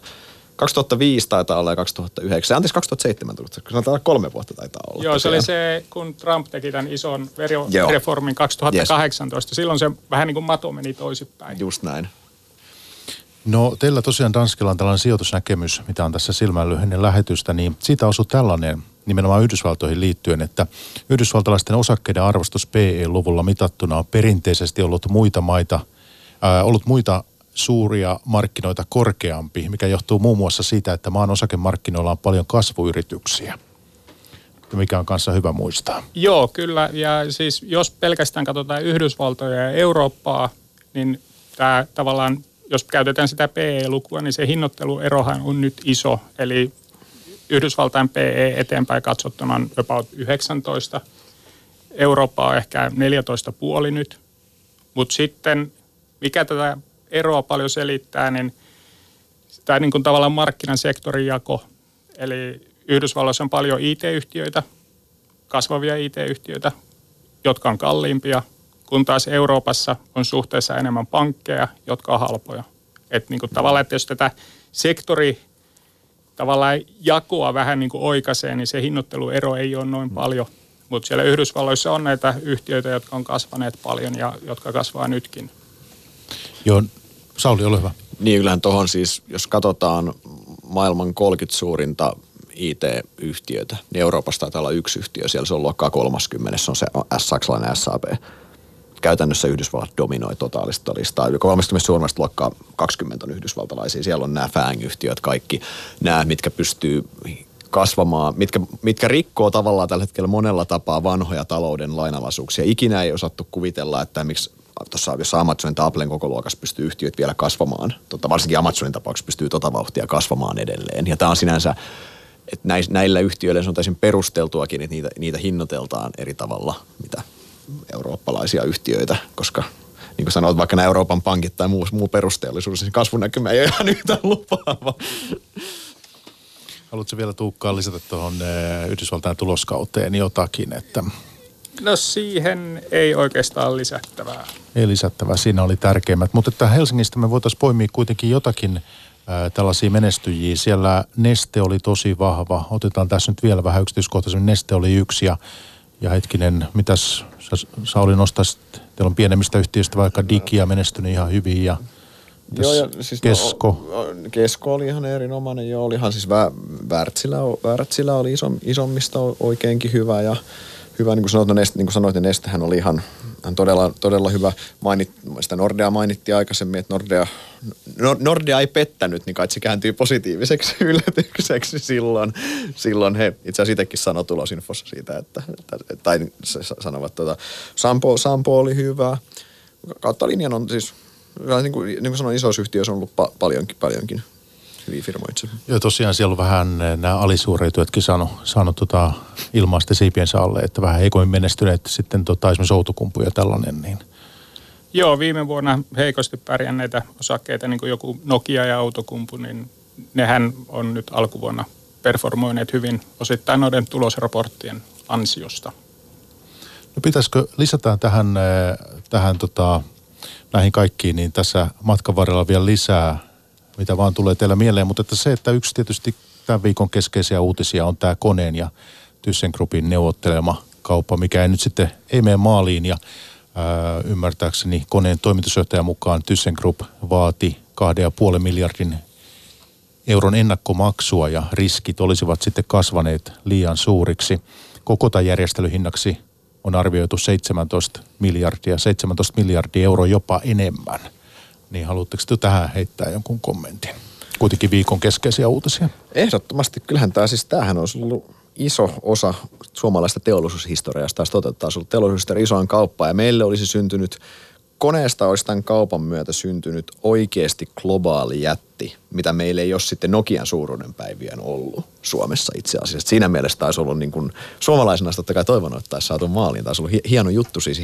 2005 taitaa olla ja 2009. Anteeksi, 2007 tullut. 3 vuotta taitaa olla. Joo, se oli se, kun Trump teki tämän ison veroreformin 2018. Yes. Silloin se vähän niin kuin mato meni toisinpäin. Just näin. No teillä tosiaan Danskella on tällainen sijoitusnäkemys, mitä on tässä silmäillyt ennen lähetystä, niin siitä osui tällainen nimenomaan Yhdysvaltoihin liittyen, että yhdysvaltalaisten osakkeiden arvostus PE-luvulla mitattuna on perinteisesti ollut muita suuria markkinoita korkeampi, mikä johtuu muun muassa siitä, että maan osakemarkkinoilla on paljon kasvuyrityksiä, mikä on kanssa hyvä muistaa. Joo, kyllä. Ja siis jos pelkästään katsotaan Yhdysvaltoja ja Eurooppaa, niin tämä tavallaan, jos käytetään sitä PE-lukua, niin se hinnoitteluerohan on nyt iso. Eli Yhdysvaltain PE eteenpäin katsottuna on about 19. Eurooppa on ehkä 14,5 nyt. Mutta sitten, mikä tätä eroa paljon selittää, niin tämä niin kuin tavallaan markkinan sektorijako. Eli Yhdysvalloissa on paljon IT-yhtiöitä, kasvavia IT-yhtiöitä, jotka on kalliimpia, kun taas Euroopassa on suhteessa enemmän pankkeja, jotka on halpoja. Että niin kuin tavallaan, että jos tätä sektori tavallaan jakoa vähän niin kuin oikaisee, niin se hinnoitteluero ei ole noin paljon. Mutta siellä Yhdysvalloissa on näitä yhtiöitä, jotka on kasvaneet paljon ja jotka kasvaa nytkin. Joo, Sauli, ole hyvä. Niin, kyllähän tuohon siis, jos katsotaan maailman 30 suurinta IT-yhtiötä, niin Euroopassa taitaa olla 1 yhtiö. Siellä se on luokkaa 30, se on se saksalainen SAP. käytännössä Yhdysvallat dominoi totaalista listaa. 30 suurimmasta luokkaa 20 on yhdysvaltalaisia. Siellä on nämä FAANG-yhtiöt kaikki, nämä, mitkä pystyy kasvamaan, mitkä rikkoo tavallaan tällä hetkellä monella tapaa vanhoja talouden lainalaisuuksia. Ikinä ei osattu kuvitella, että miksi tuossa jossa Amazonin tai Applen kokoluokassa pystyy yhtiöt vielä kasvamaan. Varsinkin Amazonin tapauksessa pystyy vauhtia kasvamaan edelleen. Ja tämä on sinänsä, että näillä yhtiöillä se on täysin perusteltuakin, että niitä hinnoiteltaan eri tavalla, mitä eurooppalaisia yhtiöitä, koska niin kuin sanoit, vaikka nämä Euroopan pankit tai muu perusteollisuus, niin kasvunäkymä ei ole ihan yhtään lupaava. Haluatko vielä Tuukkaan lisätä tuohon Yhdysvaltain tuloskauteen jotakin, että... No siihen ei oikeastaan lisättävää. Ei lisättävää, siinä oli tärkeimmät. Mutta että Helsingistä me voitaisiin poimia kuitenkin jotakin tällaisia menestyjiä. Siellä Neste oli tosi vahva. Otetaan tässä nyt vielä vähän yksityiskohtaisemmin. Neste oli yksi ja hetkinen, mitäs Sauli nostaisit? Teillä on pienemmistä yhtiöistä vaikka Digia menestynyt ihan hyvin ja... Joo, ja siis Kesko. No, Kesko oli ihan erinomainen, joo, olihan siis Wärtsilä oli isommista oikeinkin hyvä ja hyvä, niin kuin sanoit, Nestehän oli ihan todella hyvä. Sitä Nordeaa mainittiin aikaisemmin, että Nordea ei pettänyt, niin kai se kääntyy positiiviseksi yllätykseksi silloin he itse asiassa itsekin sanoi tulosinfossa siitä, Sampo oli hyvä. Kautta linjan on siis, niin kuin sanoin, isoissa yhtiöissä on ollut paljonkin hyviä firmoja itse. Joo, tosiaan siellä on vähän nämä alisuoriutujatkin saanut ilmaista siipiensä alle, että vähän heikoin menestyneet sitten esimerkiksi Outokumpu ja tällainen. Niin. Joo, viime vuonna heikosti pärjänneitä osakkeita, niin kuin joku Nokia ja Outokumpu, niin nehän on nyt alkuvuonna performoineet hyvin osittain noiden tulosraporttien ansiosta. No pitäisikö, lisätään tähän näihin kaikkiin, niin tässä matkan varrella vielä lisää, mitä vaan tulee teillä mieleen, mutta että se, että yksi tietysti tämän viikon keskeisiä uutisia on tämä Koneen ja ThyssenKruppin neuvottelema kauppa, mikä ei nyt sitten ei mene maaliin ja ymmärtääkseni Koneen toimitusjohtajan mukaan ThyssenKrupp vaati 2,5 miljardin euron ennakkomaksua ja riskit olisivat sitten kasvaneet liian suuriksi. Koko tämän järjestelyhinnaksi on arvioitu 17 miljardia euroa jopa enemmän. Niin haluatteko te tähän heittää jonkun kommentin? Kuitenkin viikon keskeisiä uutisia. Ehdottomasti. Kyllähän tämä siis, tämähän on ollut iso osa suomalaista teollisuushistoriasta. Tässä toteuttaa ollut teollisuushistoria isoin kauppaa ja meille olisi syntynyt, Koneesta olisi tämän kaupan myötä syntynyt oikeasti globaali jätti, mitä meillä ei ole sitten Nokian suuruuden päivien ollut Suomessa itse asiassa. Siinä mielessä taisi ollut niin kuin suomalaisena totta kai toivonut, että taisi saatu maaliin. Taisi ollut hieno juttu, siis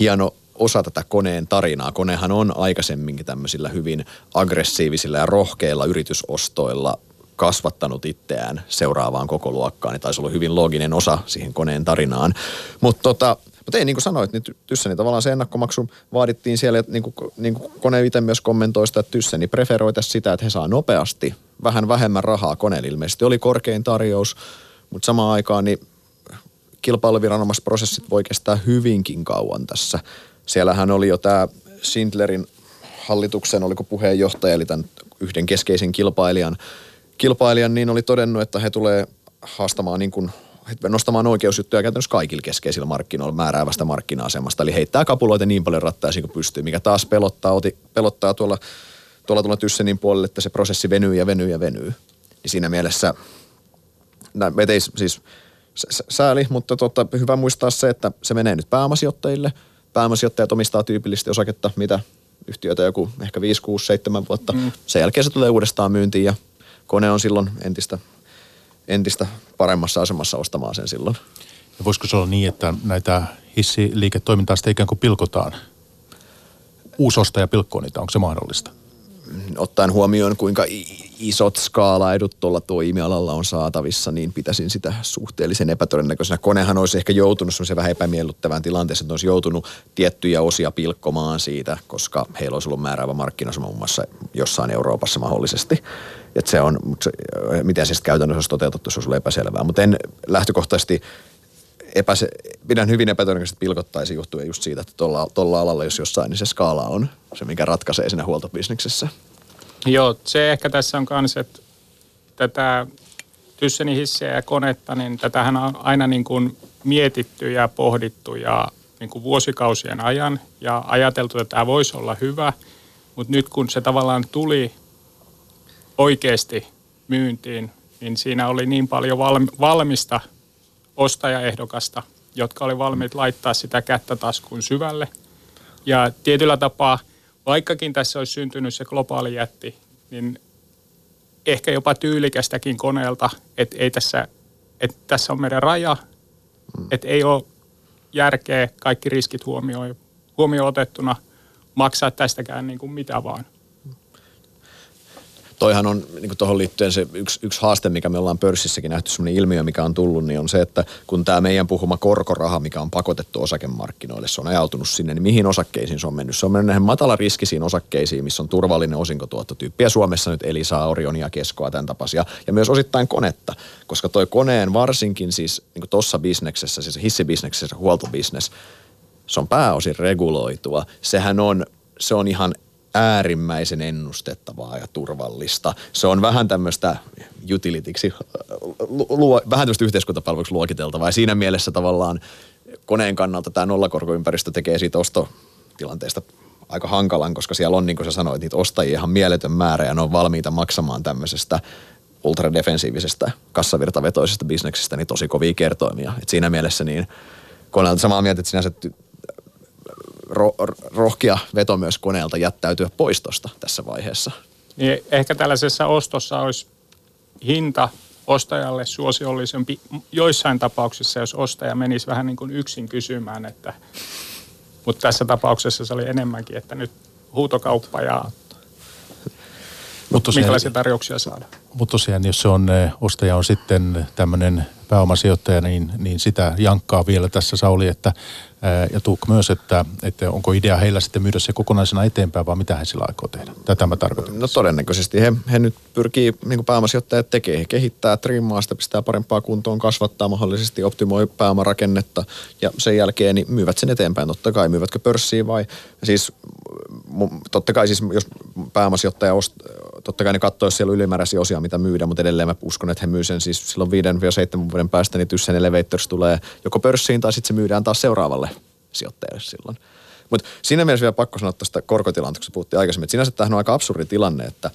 hieno osa tätä Koneen tarinaa. Konehan on aikaisemminkin tämmöisillä hyvin aggressiivisilla ja rohkeilla yritysostoilla kasvattanut itseään seuraavaan kokoluokkaan. Niin taisi olla hyvin looginen osa siihen Koneen tarinaan. Mutta ei, niin kuin sanoit, niin Thysseni tavallaan se ennakkomaksu vaadittiin siellä, että niin kuin Kone itse myös kommentoi sitä, että Thysseni preferoi tässä sitä, että he saa nopeasti vähän vähemmän rahaa. Koneella ilmeisesti oli korkein tarjous, mutta samaan aikaan niin kilpailuviranomaisprosessit voi kestää hyvinkin kauan tässä. Siellähän oli jo tämä Schindlerin hallituksen, oliko puheenjohtaja, eli tämän yhden keskeisen kilpailijan niin oli todennut, että he tulee haastamaan niin kuin nostamaan oikeusjuttuja käytännössä kaikilla keskeisillä markkinoilla määräävästä markkina-asemasta. Eli heittää kapuloita niin paljon rattaisiin kuin pystyy, mikä taas pelottaa tuolla Thyssenin puolelle, että se prosessi venyy. Niin siinä mielessä, meitä ei siis sääli, mutta hyvä muistaa se, että se menee nyt pääomasijoittajille. Pääomasijoittajat omistaa tyypillisesti osaketta, mitä yhtiötä joku ehkä 5, 6, 7 vuotta. Sen jälkeen se tulee uudestaan myyntiin ja Kone on silloin entistä paremmassa asemassa ostamaan sen silloin. Ja voisiko se olla niin, että näitä hissiliiketoimintaa sitten ikään kuin pilkotaan? Uusostaja pilkkoo niitä, onko se mahdollista? Ottaen huomioon, kuinka isot skaalaedut tuolla toimialalla on saatavissa, niin pitäisin sitä suhteellisen epätodennäköisenä. Konehan olisi ehkä joutunut semmoisen vähän epämiellyttävään tilanteeseen, että olisi joutunut tiettyjä osia pilkkomaan siitä, koska heillä olisi ollut määräävä markkinasema muun muassa jossain Euroopassa mahdollisesti. Että se on, mutta miten se sitten käytännössä olisi toteutettu, se olisi epäselvää. Mutta en lähtökohtaisesti pidän hyvin epätodennäköisesti, että pilkottaisiin johtuen just siitä, että tuolla alalla, jos jossain, niin se skaala on se, mikä ratkaisee siinä huoltobisneksessä. Joo, se ehkä tässä on kans, että tätä Thyssenin hissejä ja Konetta, niin tätähän on aina niin kuin mietitty ja pohdittu ja niin kuin vuosikausien ajan ja ajateltu, että tämä voisi olla hyvä, mutta nyt kun se tavallaan tuli oikeasti myyntiin, niin siinä oli niin paljon valmista ostajaehdokasta, jotka oli valmiit laittaa sitä kättä taskuun syvälle. Ja tietyllä tapaa, vaikkakin tässä olisi syntynyt se globaali jätti, niin ehkä jopa tyylikästäkin koneelta, että ei tässä, että tässä on meidän raja, että ei ole järkeä kaikki riskit huomioon otettuna maksaa tästäkään niin kuin mitä vaan. Toihan on niin kuin tuohon liittyen se yksi haaste, mikä me ollaan pörssissäkin nähty, sellainen ilmiö, mikä on tullut, niin on se, että kun tämä meidän puhuma korkoraha, mikä on pakotettu osakemarkkinoille, se on ajautunut sinne, niin mihin osakkeisiin se on mennyt? Se on mennyt näihin matalariskisiin osakkeisiin, missä on turvallinen osinkotuottotyyppi. Ja Suomessa nyt Elisaa, Orionia, Keskoa, tämän tapaisia. Ja myös osittain konetta, koska toi koneen varsinkin siis niin kuin tuossa bisneksessä, siis hissibisneksessä, huoltobisnes, se on pääosin reguloitua. Se on ihan äärimmäisen ennustettavaa ja turvallista. Se on vähän tämmöistä utilitiksi, vähän tämmöistä yhteiskuntapalveluksi luokiteltavaa. Ja siinä mielessä tavallaan koneen kannalta tämä nollakorkoympäristö tekee siitä ostotilanteesta aika hankalan, koska siellä on, niin kuin sä sanoit, niitä ostajia ihan mieletön määrä ja ne on valmiita maksamaan tämmöisestä ultradefensiivisestä kassavirtavetoisesta bisneksestä niin tosi kovia kertoimia. Et siinä mielessä niin koneelta samaa mieltä, että sinänsä rohkea veto myös koneelta jättäytyä pois tuosta tässä vaiheessa. Niin ehkä tällaisessa ostossa olisi hinta ostajalle suosiollisempi joissain tapauksissa, jos ostaja menisi vähän niin kuin yksin kysymään, mutta tässä tapauksessa se oli enemmänkin, että nyt huutokauppa ja minkälaisia tarjouksia saadaan. Mutta tosiaan, jos se on, ostaja on sitten tämmöinen pääomasijoittaja, niin sitä jankkaa vielä tässä Sauli, että ja Tuukka myös, että onko idea heillä sitten myydä se kokonaisena eteenpäin, vai mitä he sillä aikoo tehdä? Tätä mä tarkoitan. No todennäköisesti he nyt pyrkii, niin kuin pääomasijoittajat tekee, he kehittää, trimmaa sitä, pistää parempaa kuntoon, kasvattaa mahdollisesti, optimoi pääomarakennetta ja sen jälkeen niin myyvät sen eteenpäin. Totta kai, myyvätkö pörssiin vai siis totta kai siis, jos pääomasijoittaja totta kai ne katsoo, jos siellä on ylimääräisiä osia, mitä myydä, mutta edelleen mä uskon, että he myy sen siis silloin 5-7 vuoden päästä, niin Thyssen Elevators tulee joko pörssiin tai sitten se myydään taas seuraavalle sijoittajalle silloin. Mutta siinä mielessä vielä pakko sanoa tuosta korkotilanteesta, kun puhuttiin aikaisemmin, että sinänsä tämähän on aika absurdi tilanne, että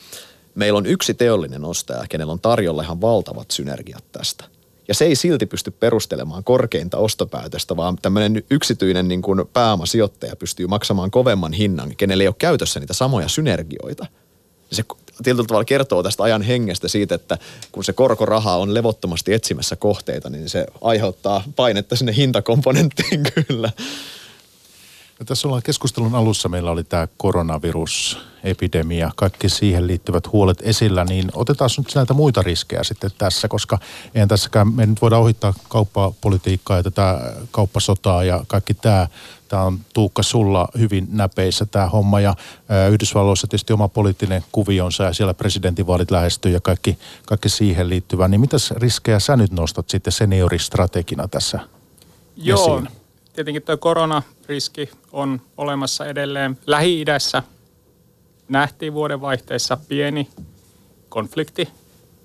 meillä on yksi teollinen ostaja, kenellä on tarjolla ihan valtavat synergiat tästä. Ja se ei silti pysty perustelemaan korkeinta ostopäätöstä, vaan tämmöinen yksityinen niin kuin pääomasijoittaja pystyy maksamaan kovemman hinnan, kenellä ei ole käytössä niitä samoja synergioita. Se tietyllä tavalla kertoo tästä ajan hengestä siitä, että kun se korkoraha on levottomasti etsimässä kohteita, niin se aiheuttaa painetta sinne hintakomponenttiin kyllä. No, tässä ollaan keskustelun alussa. Meillä oli tämä koronavirusepidemia, kaikki siihen liittyvät huolet esillä, niin otetaan nyt näitä muita riskejä sitten tässä, koska eihän tässäkään, me nyt voidaan ohittaa kauppapolitiikkaa ja tätä kauppasotaa ja kaikki tämä. Tämä on Tuukka sulla hyvin näpeissä tämä homma ja Yhdysvalloissa tietysti oma poliittinen kuvionsa ja siellä presidentinvaalit lähestyy ja kaikki siihen liittyvää. Niin mitäs riskejä sä nyt nostat sitten senioristrategina tässä? Joo, esiin? Tietenkin tuo koronariski on olemassa edelleen. Lähi-idässä nähtiin vuodenvaihteessa pieni konflikti,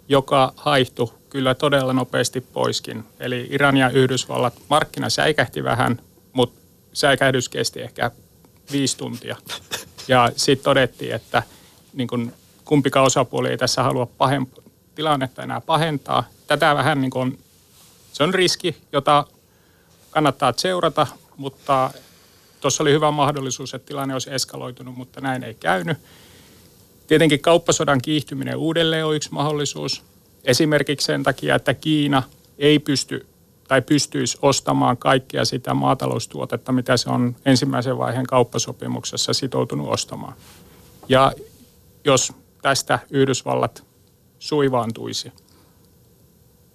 joka haihtui kyllä todella nopeasti poiskin. Eli Iran ja Yhdysvallat, markkina säikähti vähän, mutta säikähdys kesti ehkä 5 tuntia. Ja sitten todettiin, että niin kun kumpikaan osapuoli ei tässä halua tilannetta enää pahentaa. Tätä vähän niin kun, se on riski, jota kannattaa seurata, mutta tuossa oli hyvä mahdollisuus, että tilanne olisi eskaloitunut, mutta näin ei käynyt. Tietenkin kauppasodan kiihtyminen uudelleen on yksi mahdollisuus. Esimerkiksi sen takia, että Kiina ei pysty tai pystyisi ostamaan kaikkea sitä maataloustuotetta, mitä se on ensimmäisen vaiheen kauppasopimuksessa sitoutunut ostamaan. Ja jos tästä Yhdysvallat suivaantuisi.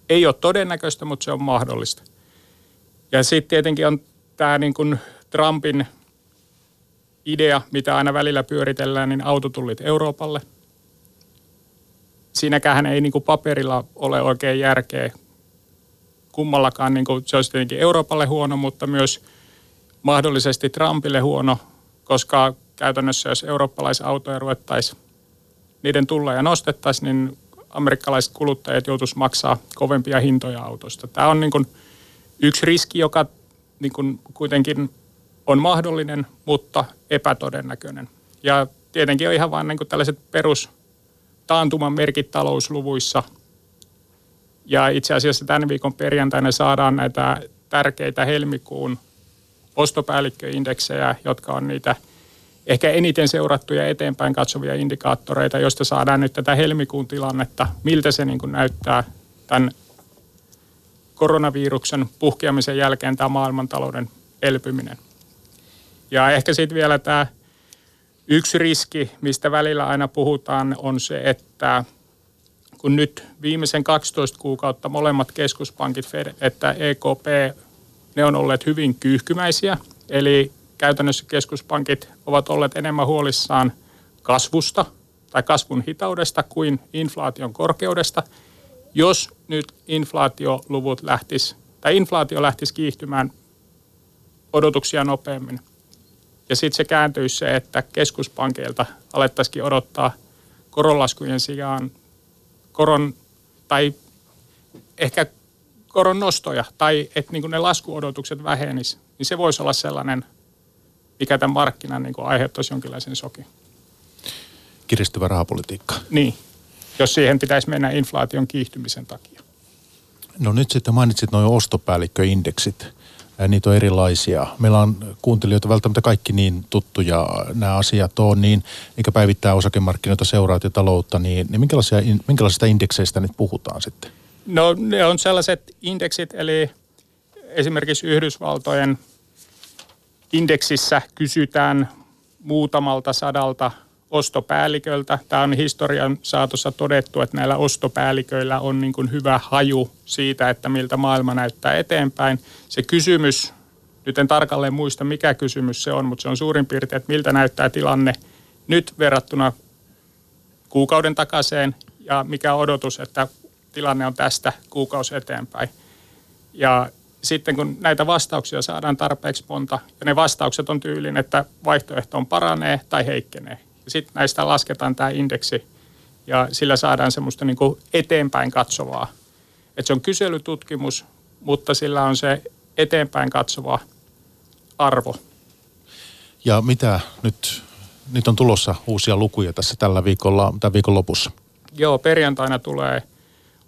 Ei ole todennäköistä, mutta se on mahdollista. Ja sitten tietenkin on tämä niin kuin Trumpin idea, mitä aina välillä pyöritellään, niin autotullit Euroopalle. Siinäkään ei niin kuin paperilla ole oikein järkeä kummallakaan. Niin kuin se olisi tietenkin Euroopalle huono, mutta myös mahdollisesti Trumpille huono, koska käytännössä jos eurooppalaisautoja ruvettaisiin, niiden tulleja nostettaisiin, niin amerikkalaiset kuluttajat joutuisivat maksaa kovempia hintoja autosta. Tämä on niin kuin yksi riski, joka niin kuin kuitenkin on mahdollinen, mutta epätodennäköinen. Ja tietenkin on ihan vain niin kuin tällaiset perustaantuman merkit talousluvuissa. Ja itse asiassa tämän viikon perjantaina saadaan näitä tärkeitä helmikuun ostopäällikköindeksejä, jotka on niitä ehkä eniten seurattuja eteenpäin katsovia indikaattoreita, joista saadaan nyt tätä helmikuun tilannetta, miltä se niin kuin näyttää tämän koronaviruksen puhkeamisen jälkeen tämä maailmantalouden elpyminen. Ja ehkä sitten vielä tämä yksi riski, mistä välillä aina puhutaan, on se, että kun nyt viimeisen 12 kuukautta molemmat keskuspankit, Fed että EKP, ne on olleet hyvin kyyhkymäisiä, eli käytännössä keskuspankit ovat olleet enemmän huolissaan kasvusta tai kasvun hitaudesta kuin inflaation korkeudesta. Jos nyt inflaatio lähtisi kiihtymään odotuksia nopeammin ja sitten se kääntyisi se, että keskuspankilta alettaisikin odottaa koronlaskujen sijaan tai ehkä koron nostoja tai että niin kuin ne laskuodotukset vähenisivät, niin se voisi olla sellainen, mikä tämän markkinan niin kuin aiheuttaisi jonkinlaisen sokin. Kiristyvä rahapolitiikka. Niin, jos siihen pitäisi mennä inflaation kiihtymisen takia. No nyt sitten mainitsit nuo ostopäällikköindeksit. Niitä on erilaisia. Meillä on kuuntelijoita välttämättä kaikki niin tuttuja nämä asiat on, niin eikä päivittää osakemarkkinoita, seuraat ja taloutta, niin minkälaisista indekseistä nyt puhutaan sitten? No ne on sellaiset indeksit, eli esimerkiksi Yhdysvaltojen indeksissä kysytään muutamalta sadalta ostopäälliköltä. Tämä on historian saatossa todettu, että näillä ostopäälliköillä on niin kuin hyvä haju siitä, että miltä maailma näyttää eteenpäin. Se kysymys, nyt en tarkalleen muista mikä kysymys se on, mutta se on suurin piirtein, että miltä näyttää tilanne nyt verrattuna kuukauden takaiseen ja mikä odotus, että tilanne on tästä kuukausi eteenpäin. Ja sitten kun näitä vastauksia saadaan tarpeeksi monta, ja ne vastaukset on tyylin, että vaihtoehto on paranee tai heikkenee. Sitten näistä lasketaan tämä indeksi, ja sillä saadaan semmoista niin kuin eteenpäin katsovaa. Et se on kyselytutkimus, mutta sillä on se eteenpäin katsova arvo. Ja mitä nyt on tulossa uusia lukuja tässä tällä viikolla, tämän viikon lopussa? Joo, perjantaina tulee,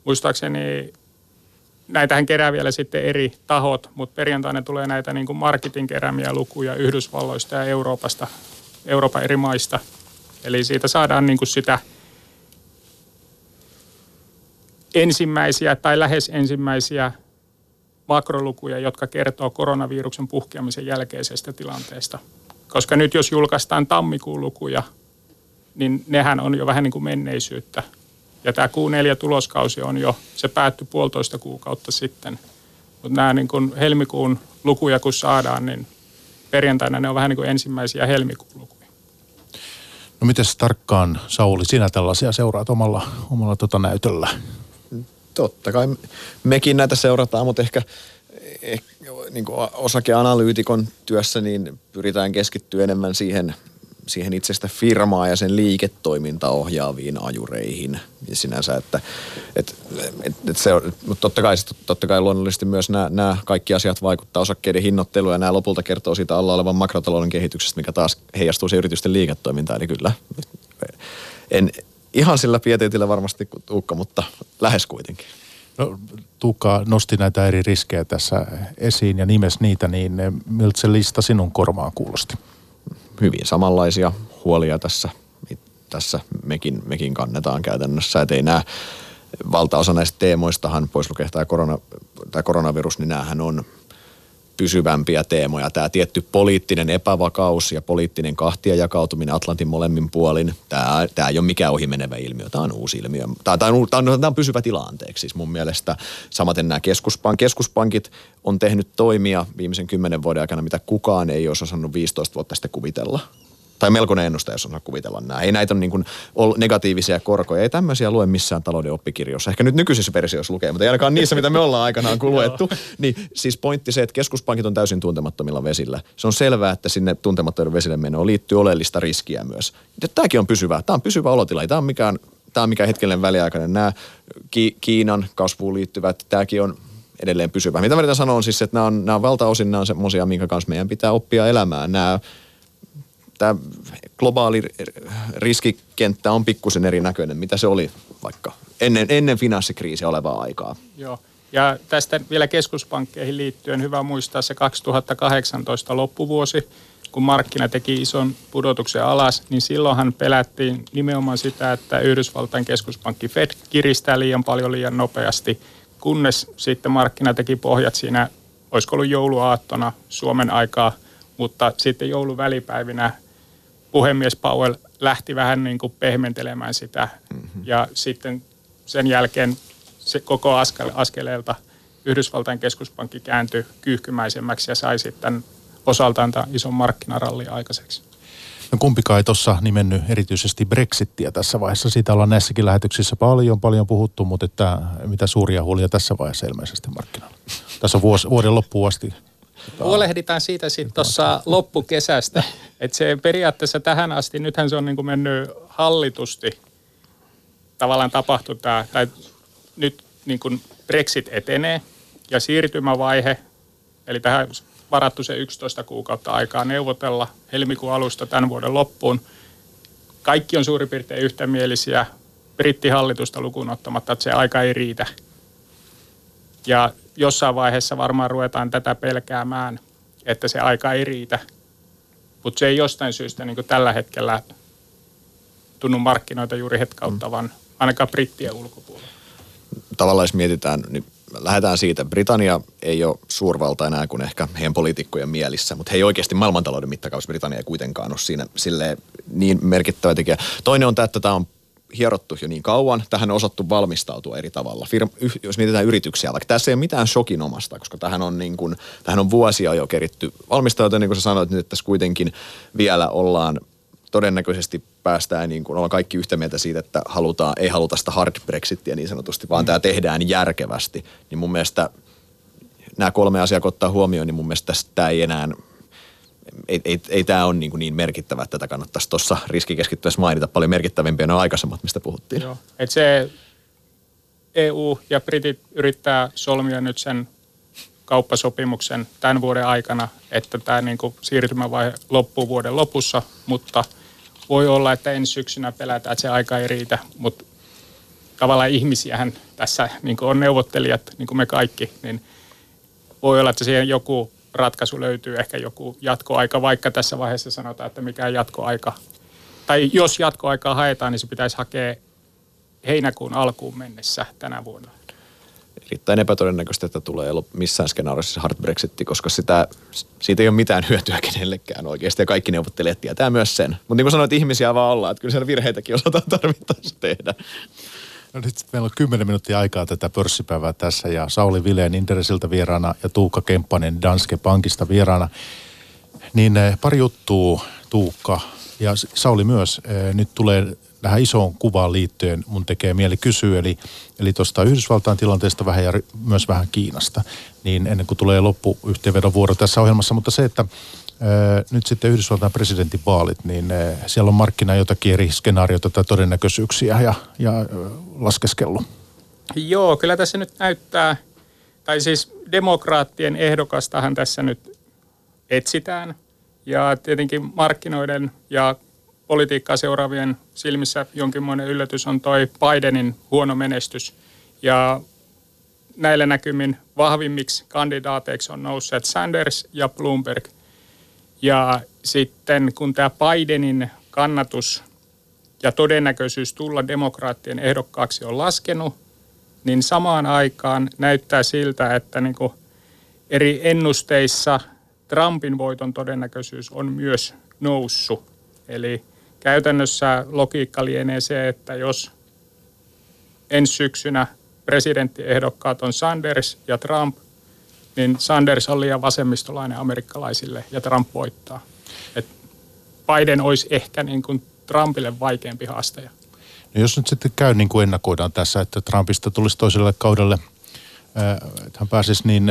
muistaakseni, näitähän kerää vielä sitten eri tahot, mutta perjantaina tulee näitä niin kuin marketin keräämiä lukuja Yhdysvalloista ja Euroopasta, Euroopan eri maista. Eli siitä saadaan niin kuin sitä ensimmäisiä tai lähes ensimmäisiä makrolukuja, jotka kertoo koronaviruksen puhkeamisen jälkeisestä tilanteesta. Koska nyt jos julkaistaan tammikuun lukuja, niin nehän on jo vähän niin kuin menneisyyttä. Ja tämä Q4-tuloskausi on jo, se päättyi 1,5 kuukautta sitten. Mutta nämä niin kun helmikuun lukuja kun saadaan, niin perjantaina ne on vähän niin kuin ensimmäisiä helmikuun lukuja. No mites tarkkaan, Sauli, sinä tällaisia seuraat omalla näytöllä? Totta kai mekin näitä seurataan, mutta ehkä niin kuin osakeanalyytikon työssä niin pyritään keskittyä enemmän siihen itsestä firmaa ja sen liiketoiminta ohjaaviin ajureihin ja sinänsä, että se on, mutta totta kai luonnollisesti myös nämä kaikki asiat vaikuttaa osakkeiden hinnoitteluun ja nämä lopulta kertoo siitä alla olevan makrotalouden kehityksestä, mikä taas heijastuu siihen yritysten liiketoimintaan, eli kyllä en ihan sillä pieteetillä varmasti Tuukka, mutta lähes kuitenkin. No, Tuukka nosti näitä eri riskejä tässä esiin ja nimesi niitä, niin miltä se lista sinun korvaan kuulosti? Hyvin samanlaisia huolia tässä mekin kannetaan käytännössä, että ei nämä valtaosa näistä teemoistahan, pois lukee tämä koronavirus, niin näähän on pysyvämpiä teemoja. Tämä tietty poliittinen epävakaus ja poliittinen kahtiajakautuminen Atlantin molemmin puolin, tämä ei ole mikään ohimenevä ilmiö, tämä on uusi ilmiö. Tämä on pysyvä tilanteeksi siis mun mielestä. Samaten nämä keskuspankit on tehnyt toimia viimeisen 10 vuoden aikana, mitä kukaan ei olisi osannut 15 vuotta sitten kuvitella. Tai melkoinen ennustaja, jos osaa kuvitella nämä. Ei näitä ole niin kuin negatiivisia korkoja. Ei tämmöisiä lue missään talouden oppikirjoissa. Ehkä nyt nykyisissä versioissa lukee, mutta ei ainakaan niissä, mitä me ollaan aikanaan luettu. Niin siis pointti se, että keskuspankit on täysin tuntemattomilla vesillä. Se on selvää, että sinne tuntemattomille vesille menoon liittyy oleellista riskiä myös. Tämäkin on pysyvää. Tämä on pysyvä olotila. Ei tämä on mikään hetkellinen väliaikainen. Nämä Kiinan kasvuun liittyvät, tämäkin on edelleen pysyvää. Mitä mä yritän sanoa on siis, että nämä on valtaosin nämä on semmoisia, minkä kanssa meidän pitää oppia elämään. Tämä globaali riskikenttä on pikkusen erinäköinen, mitä se oli vaikka ennen finanssikriisiä olevaa aikaa. Joo, ja tästä vielä keskuspankkeihin liittyen hyvä muistaa se 2018 loppuvuosi, kun markkina teki ison pudotuksen alas, niin silloinhan pelättiin nimenomaan sitä, että Yhdysvaltain keskuspankki Fed kiristää liian paljon liian nopeasti, kunnes sitten markkina teki pohjat siinä, olisiko ollut jouluaattona Suomen aikaa, mutta sitten joulun välipäivinä puhemies Powell lähti vähän niin kuin pehmentelemään sitä ja sitten sen jälkeen se koko askeleelta Yhdysvaltain keskuspankki kääntyi kyyhkymäisemmäksi ja sai sitten osaltaan tämän ison markkinarallin aikaiseksi. No kumpikaan ei tuossa nimennyt erityisesti Brexittiä tässä vaiheessa. Siitä ollaan näissäkin lähetyksissä paljon puhuttu, mutta että mitä suuria huolia tässä vaiheessa ilmeisesti markkinoilla. Tässä on vuoden loppuun asti. Huolehditaan siitä sitten tuossa loppukesästä, että se periaatteessa tähän asti, nythän se on niin kuin mennyt hallitusti, tavallaan tapahtui tämä, tai nyt niin kuin Brexit etenee ja siirtymävaihe, eli tähän varattu se 11 kuukautta aikaa neuvotella helmikuun alusta tämän vuoden loppuun. Kaikki on suurin piirtein yhtämielisiä, brittihallitusta lukuun ottamatta, että se aika ei riitä. Ja jossain vaiheessa varmaan ruvetaan tätä pelkäämään, että se aika ei riitä, mutta se ei jostain syystä niin kuin tällä hetkellä tunnu markkinoita juuri hetkauttavan, ainakaan brittien ulkopuolella. Tavallaan jos mietitään, niin lähdetään siitä. Britannia ei ole suurvalta enää kuin ehkä heidän poliitikkojen mielissä, mutta he ei oikeasti maailmantalouden mittakaavassa Britannia ei kuitenkaan ole siinä silleen niin merkittävä tekijä. Toinen on tämä, että tämä on hierottu jo niin kauan. Tähän on osattu valmistautua eri tavalla. Jos mietitään yrityksiä, vaikka tässä ei ole mitään shokin omasta, koska tähän on vuosia jo keritty valmistautua. Niin kuin sä sanoit, nyt tässä kuitenkin vielä ollaan todennäköisesti päästään, niin kuin ollaan kaikki yhtä mieltä siitä, että ei haluta sitä hard brexittiä niin sanotusti, vaan tämä tehdään järkevästi. Niin mun mielestä nämä kolme asiaa, kun ottaa huomioon, niin mun mielestä tämä ei enää... Ei tämä ole niin merkittävä, että tätä kannattaisi tuossa riskikeskittyessä mainita. Paljon merkittävimpiä ne aikaisemmat, mistä puhuttiin. Joo, että se EU ja britit yrittää solmia nyt sen kauppasopimuksen tämän vuoden aikana, että tämä niin kuin siirtymävaihe loppuu vuoden lopussa, mutta voi olla, että ensi syksynä pelätään, että se aika ei riitä, mutta tavallaan ihmisiähän tässä niin kuin on neuvottelijat, niin kuin me kaikki, niin voi olla, että siihen joku ratkaisu löytyy, ehkä joku jatkoaika, vaikka tässä vaiheessa sanotaan, että mikä jatkoaika. Tai jos jatkoaikaa haetaan, niin se pitäisi hakea heinäkuun alkuun mennessä tänä vuonna. Erittäin epätodennäköistä, että tulee missään skenaariossa hard brexitti, koska siitä ei ole mitään hyötyä kenellekään oikeasti. Ja kaikki neuvottelijat tietää myös sen. Mutta niin kuin sanoit, ihmisiä vaan ollaan, että kyllä siellä virheitäkin osataan tarvittaessa tehdä. No nyt meillä on 10 minuuttia aikaa tätä pörssipäivää tässä ja Sauli Vilén Inderesiltä vieraana ja Tuukka Kemppainen Danske Bankista vieraana. Niin pari juttua Tuukka ja Sauli myös. Nyt tulee tähän isoon kuvaan liittyen mun tekee mieli kysyä. Eli tuosta Yhdysvaltain tilanteesta vähän ja myös vähän Kiinasta. Niin ennen kuin tulee loppuyhteenvedon vuoro tässä ohjelmassa. Mutta se, että nyt sitten Yhdysvaltain presidentinvaalit, niin siellä on markkina jotakin eri skenaariota tai todennäköisyyksiä ja laskeskellut. Joo, kyllä tässä nyt näyttää, tai siis demokraattien ehdokastahan tässä nyt etsitään. Ja tietenkin markkinoiden ja politiikkaa seuraavien silmissä jonkinmoinen yllätys on toi Bidenin huono menestys. Ja näillä näkymin vahvimmiksi kandidaateiksi on nousseet Sanders ja Bloomberg. Ja sitten kun tämä Bidenin kannatus ja todennäköisyys tulla demokraattien ehdokkaaksi on laskenut, niin samaan aikaan näyttää siltä, että niin kuin eri ennusteissa Trumpin voiton todennäköisyys on myös noussut. Eli käytännössä logiikka lienee se, että jos ensi syksynä presidenttiehdokkaat on Sanders ja Trump, niin Sanders on liian vasemmistolainen amerikkalaisille ja Trump voittaa. Et Biden olisi ehkä niin kuin Trumpille vaikeampi haastaja. No jos nyt sitten käy niin kuin ennakoidaan tässä, että Trumpista tulisi toiselle kaudelle, että hän pääsisi, niin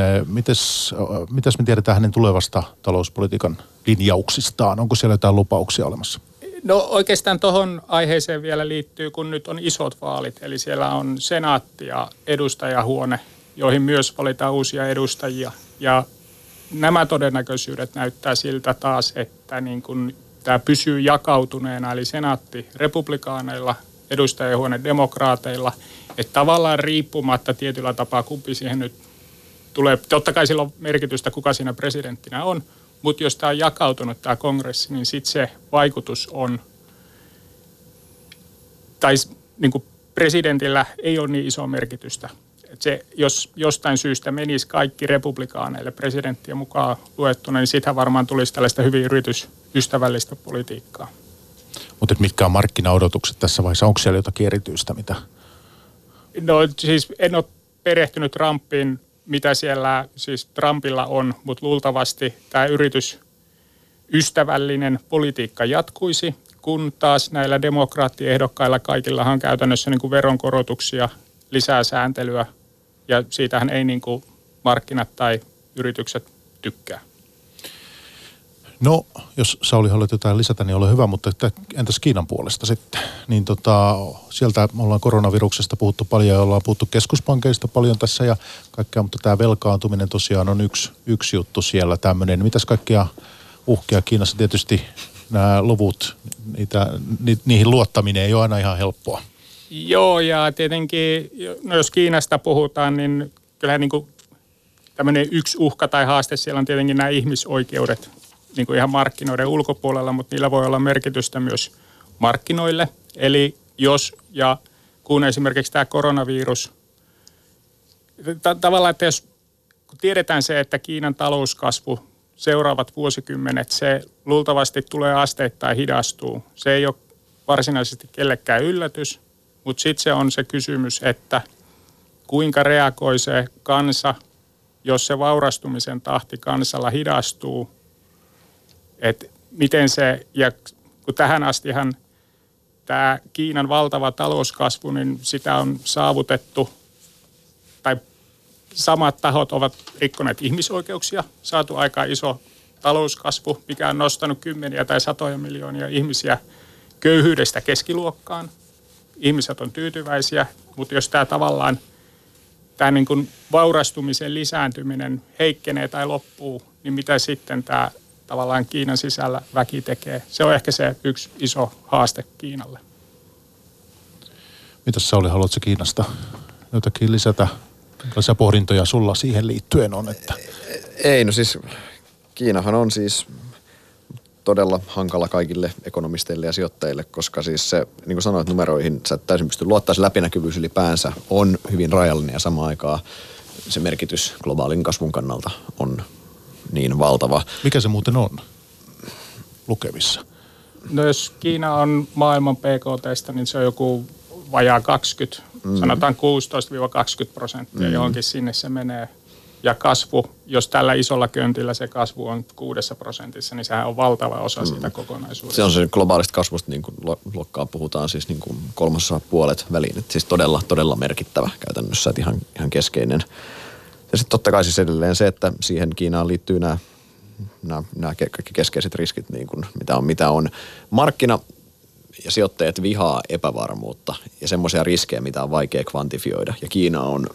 mitäs me tiedetään hänen tulevasta talouspolitiikan linjauksistaan? Onko siellä jotain lupauksia olemassa? No oikeastaan tuohon aiheeseen vielä liittyy, kun nyt on isot vaalit, eli siellä on senaatti ja edustajahuone joihin myös valitaan uusia edustajia. Ja nämä todennäköisyydet näyttää siltä taas, että niin kuin tämä pysyy jakautuneena, eli senaatti republikaaneilla, edustajahuone demokraateilla, että tavallaan riippumatta tietyllä tapaa kumpi siihen nyt tulee. Totta kai sillä on merkitystä, kuka siinä presidenttinä on, mutta jos tämä on jakautunut tämä kongressi, niin sitten se vaikutus on, tai niin kuin presidentillä ei ole niin isoa merkitystä. Että se, jos jostain syystä menisi kaikki republikaaneille presidenttiä mukaan luettuna, niin siitähän varmaan tulisi tällaista hyvin yritysystävällistä politiikkaa. Mutta mitkä on markkinaodotukset tässä vaiheessa? Onko siellä jotakin erityistä? Mitä? No siis en ole perehtynyt Trumpiin, mitä siellä siis Trumpilla on, mutta luultavasti tämä yritysystävällinen politiikka jatkuisi, kun taas näillä demokraattiehdokkailla kaikillahan on käytännössä niin kuin veronkorotuksia, lisää sääntelyä, ja siitähän ei niin kuin markkinat tai yritykset tykkää. No, jos Sauli haluat jotain lisätä, niin ole hyvä, mutta entäs Kiinan puolesta sitten? Niin sieltä ollaan koronaviruksesta puhuttu paljon ja ollaan puhuttu keskuspankeista paljon tässä ja kaikkea, mutta tämä velkaantuminen tosiaan on yksi juttu siellä tämmöinen. Mitäs kaikkia uhkia Kiinassa tietysti nämä luvut, niihin luottaminen ei ole aina ihan helppoa. Joo, ja tietenkin, no jos Kiinasta puhutaan, niin kyllähän niin kuin tämmöinen yksi uhka tai haaste siellä on tietenkin nämä ihmisoikeudet niin kuin ihan markkinoiden ulkopuolella, mutta niillä voi olla merkitystä myös markkinoille. Eli jos ja kun esimerkiksi tämä koronavirus, tavallaan, että jos kun tiedetään se, että Kiinan talouskasvu seuraavat vuosikymmenet, se luultavasti tulee asteittain hidastuu. Se ei ole varsinaisesti kellekään yllätys. Mutta sitten se on se kysymys, että kuinka reagoi se kansa, jos se vaurastumisen tahti kansalla hidastuu. Että miten se, ja kun tähän astihan tämä Kiinan valtava talouskasvu, niin sitä on saavutettu, tai samat tahot ovat rikkoneet ihmisoikeuksia, saatu aika iso talouskasvu, mikä on nostanut kymmeniä tai satoja miljoonia ihmisiä köyhyydestä keskiluokkaan. Ihmiset on tyytyväisiä, mutta jos tämä tavallaan tämä niin kuin vaurastumisen lisääntyminen heikkenee tai loppuu, niin mitä sitten tämä tavallaan Kiinan sisällä väki tekee? Se on ehkä se yksi iso haaste Kiinalle. Mitäs Sauli, haluatko Kiinasta jotakin lisätä? Millaisia pohdintoja sulla siihen liittyen on? Että... Ei, no siis Kiinahan on siis... todella hankala kaikille ekonomisteille ja sijoittajille, koska siis se, niin kuin sanoit, numeroihin sä et täysin pysty luottaa, se läpinäkyvyys ylipäänsä on hyvin rajallinen ja samaan aikaan se merkitys globaalin kasvun kannalta on niin valtava. Mikä se muuten on lukemissa? No jos Kiina on maailman PKT:stä, niin se on joku vajaa 20, sanotaan 16-20%, johonkin sinne se menee. Ja kasvu, jos tällä isolla köntillä se kasvu on 6%, niin sehän on valtava osa siitä kokonaisuudesta. Se on se globaalista kasvusta, niin kuin luokkaa puhutaan, siis niin kuin kolmasosa puolet väliin. Et siis todella, todella merkittävä käytännössä, että ihan keskeinen. Ja sitten totta kai siis edelleen se, että siihen Kiinaan liittyy nämä kaikki keskeiset riskit, niin kuin mitä on. Markkina ja sijoittajat vihaa epävarmuutta ja semmoisia riskejä, mitä on vaikea kvantifioida. Ja Kiina on...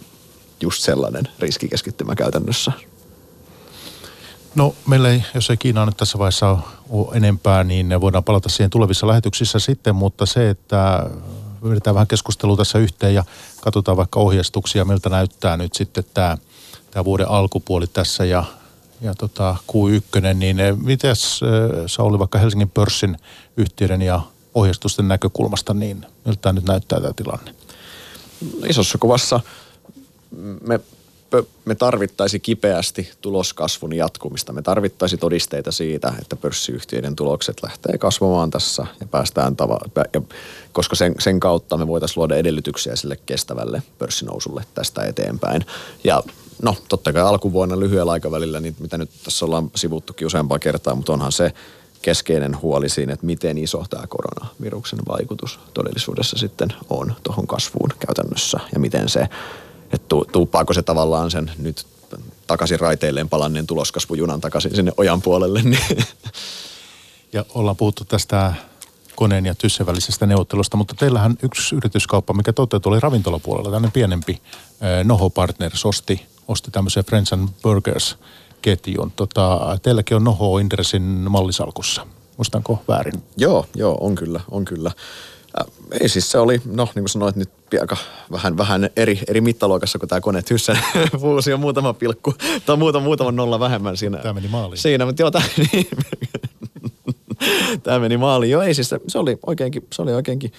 just sellainen riskikeskittymä käytännössä. No meillä ei, jos ei Kiinaa nyt tässä vaiheessa ole enempää, niin voidaan palata siihen tulevissa lähetyksissä sitten, mutta se, että vedetään vähän keskustelua tässä yhteen ja katsotaan vaikka ohjeistuksia, miltä näyttää nyt sitten tämä vuoden alkupuoli tässä ja Q1, niin mitäs Sauli vaikka Helsingin pörssin yhtiöiden ja ohjeistusten näkökulmasta, niin miltä tämä nyt näyttää tämä tilanne? Isossa kuvassa Me tarvittaisi kipeästi tuloskasvun jatkumista. Me tarvittaisi todisteita siitä, että pörssiyhtiöiden tulokset lähtee kasvamaan tässä ja päästään koska sen kautta me voitaisiin luoda edellytyksiä sille kestävälle pörssinousulle tästä eteenpäin. Ja no, totta kai alkuvuonna lyhyellä aikavälillä, niin mitä nyt tässä ollaan sivuttukin useampaa kertaa, mutta onhan se keskeinen huoli siinä, että miten iso tämä koronaviruksen vaikutus todellisuudessa sitten on tuohon kasvuun käytännössä ja miten se... että tuuppaako se tavallaan sen nyt takaisin raiteilleen palanneen tuloskasvujunan takaisin sinne ojan puolelle. Niin. Ja ollaan puhuttu tästä Koneen ja Tyssen välisestä neuvottelusta, mutta teillähän yksi yrityskauppa, mikä toteutui, oli ravintolapuolella, tämmöinen pienempi Noho Partners osti tämmöisen Friends and Burgers-ketjun. Teilläkin on Noho Interesin mallisalkussa, muistanko väärin? Joo, on kyllä. Ei siis se oli, niin kuin sanoit, nyt aika vähän eri mittaluokassa kuin tämä Kone Tyssen fuusio, muutama pilkku tai muutama nolla vähemmän siinä. Tämä meni maaliin. Siinä, mutta joo, tämä meni maaliin. Joo, ei siis se oli oikeinkin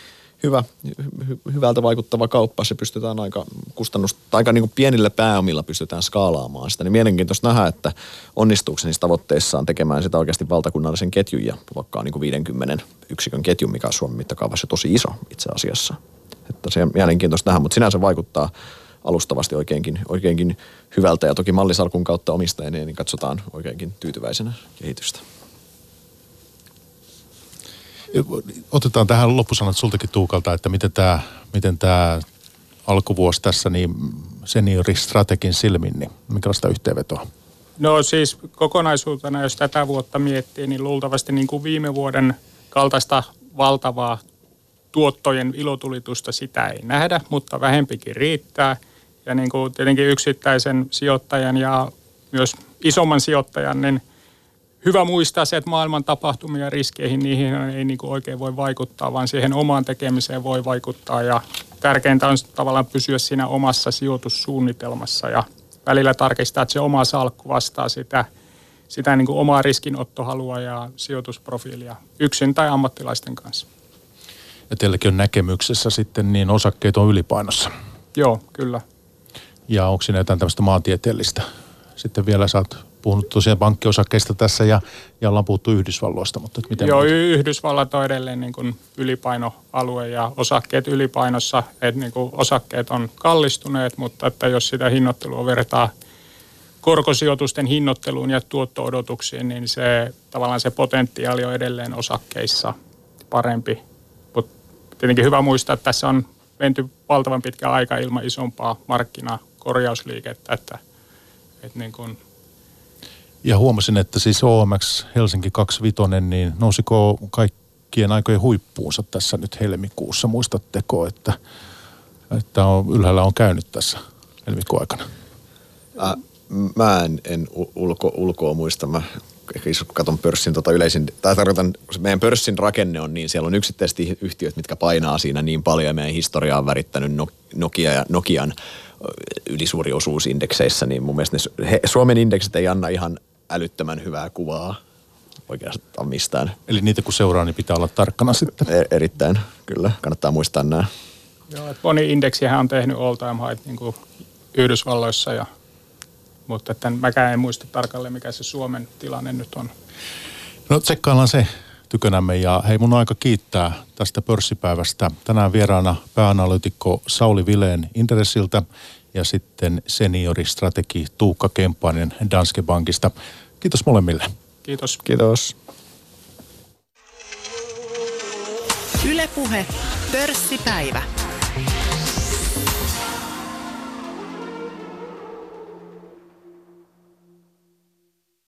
hyvältä vaikuttava kauppa. Se pystytään aika niin kuin pienillä pääomilla pystytään skaalaamaan sitä. Niin mielenkiintoista nähdä, että onnistuuko se niissä tavoitteissaan tekemään sitä oikeasti valtakunnallisen ketjun ja vaikka niin kuin 50 yksikön ketju, mikä on Suomen mittakaavassa tosi iso itse asiassa. Että se on mielenkiintoista nähdä, mutta sinänsä vaikuttaa alustavasti oikeinkin hyvältä ja toki mallisalkun kautta omistajien niin katsotaan oikeinkin tyytyväisenä kehitystä. Otetaan tähän loppusanat sultakin Tuukalta, että miten tämä alkuvuosi tässä niin senioristrategin silmin, niin minkälaista yhteenvetoa? No siis kokonaisuutena, jos tätä vuotta miettii, niin luultavasti niin kuin viime vuoden kaltaista valtavaa tuottojen ilotulitusta sitä ei nähdä, mutta vähempikin riittää. Ja niin kuin tietenkin yksittäisen sijoittajan ja myös isomman sijoittajan, niin hyvä muistaa se, että maailman tapahtumia ja riskeihin, niihin ei niin kuin oikein voi vaikuttaa, vaan siihen omaan tekemiseen voi vaikuttaa. Ja tärkeintä on tavallaan pysyä siinä omassa sijoitussuunnitelmassa ja välillä tarkistaa, että se oma salkku vastaa sitä niin kuin omaa riskinottohalua ja sijoitusprofiilia yksin tai ammattilaisten kanssa. Ja teilläkin on näkemyksessä sitten niin osakkeet on ylipainossa. Joo, kyllä. Ja onko siinä jotain tämmöistä maantieteellistä? Sitten vielä puhunut tosiaan pankkiosakkeista tässä ja ollaan puhuttu Yhdysvalloista, mutta miten? Joo, Yhdysvallat on edelleen niin kuin ylipainoalue ja osakkeet ylipainossa, että niin kuin osakkeet on kallistuneet, mutta että jos sitä hinnoittelua vertaa korkosijoitusten hinnoitteluun ja tuotto-odotuksiin, niin se tavallaan se potentiaali on edelleen osakkeissa parempi. Mutta tietenkin hyvä muistaa, että tässä on menty valtavan pitkä aika ilman isompaa markkinakorjausliikettä, että niin kuin. Ja huomasin, että siis OMX Helsinki 25, niin nousiko kaikkien aikojen huippuunsa tässä nyt helmikuussa? Muistatteko, että ylhäällä on käynyt tässä helmikuun aikana? Mä en ulkoa muista. Mä ehkä katson pörssin yleisin, tai tarkoitan, meidän pörssin rakenne on niin, siellä on yksittäisesti yhtiöt, mitkä painaa siinä niin paljon, ja meidän historia on värittänyt Nokian ylisuuri osuus indekseissä, niin mun mielestä Suomen indeksit ei anna ihan älyttömän hyvää kuvaa oikeastaan mistään. Eli niitä kun seuraa, niin pitää olla tarkkana sitten. Erittäin, kyllä. Kannattaa muistaa nämä. Joo, että moni indeksihän on tehnyt all time high niin kuin Yhdysvalloissa, mutta että mäkään en muista tarkalleen, mikä se Suomen tilanne nyt on. No tsekkaillaan se tykönämme ja hei, mun on aika kiittää tästä pörssipäivästä. Tänään vieraana pääanalyytikko Sauli Vilén Interessiltä ja sitten senioristrategi Tuukka Kemppainen Danske Bankista. Kiitos molemmille. Kiitos. Kiitos. Yle Puhe, pörssipäivä.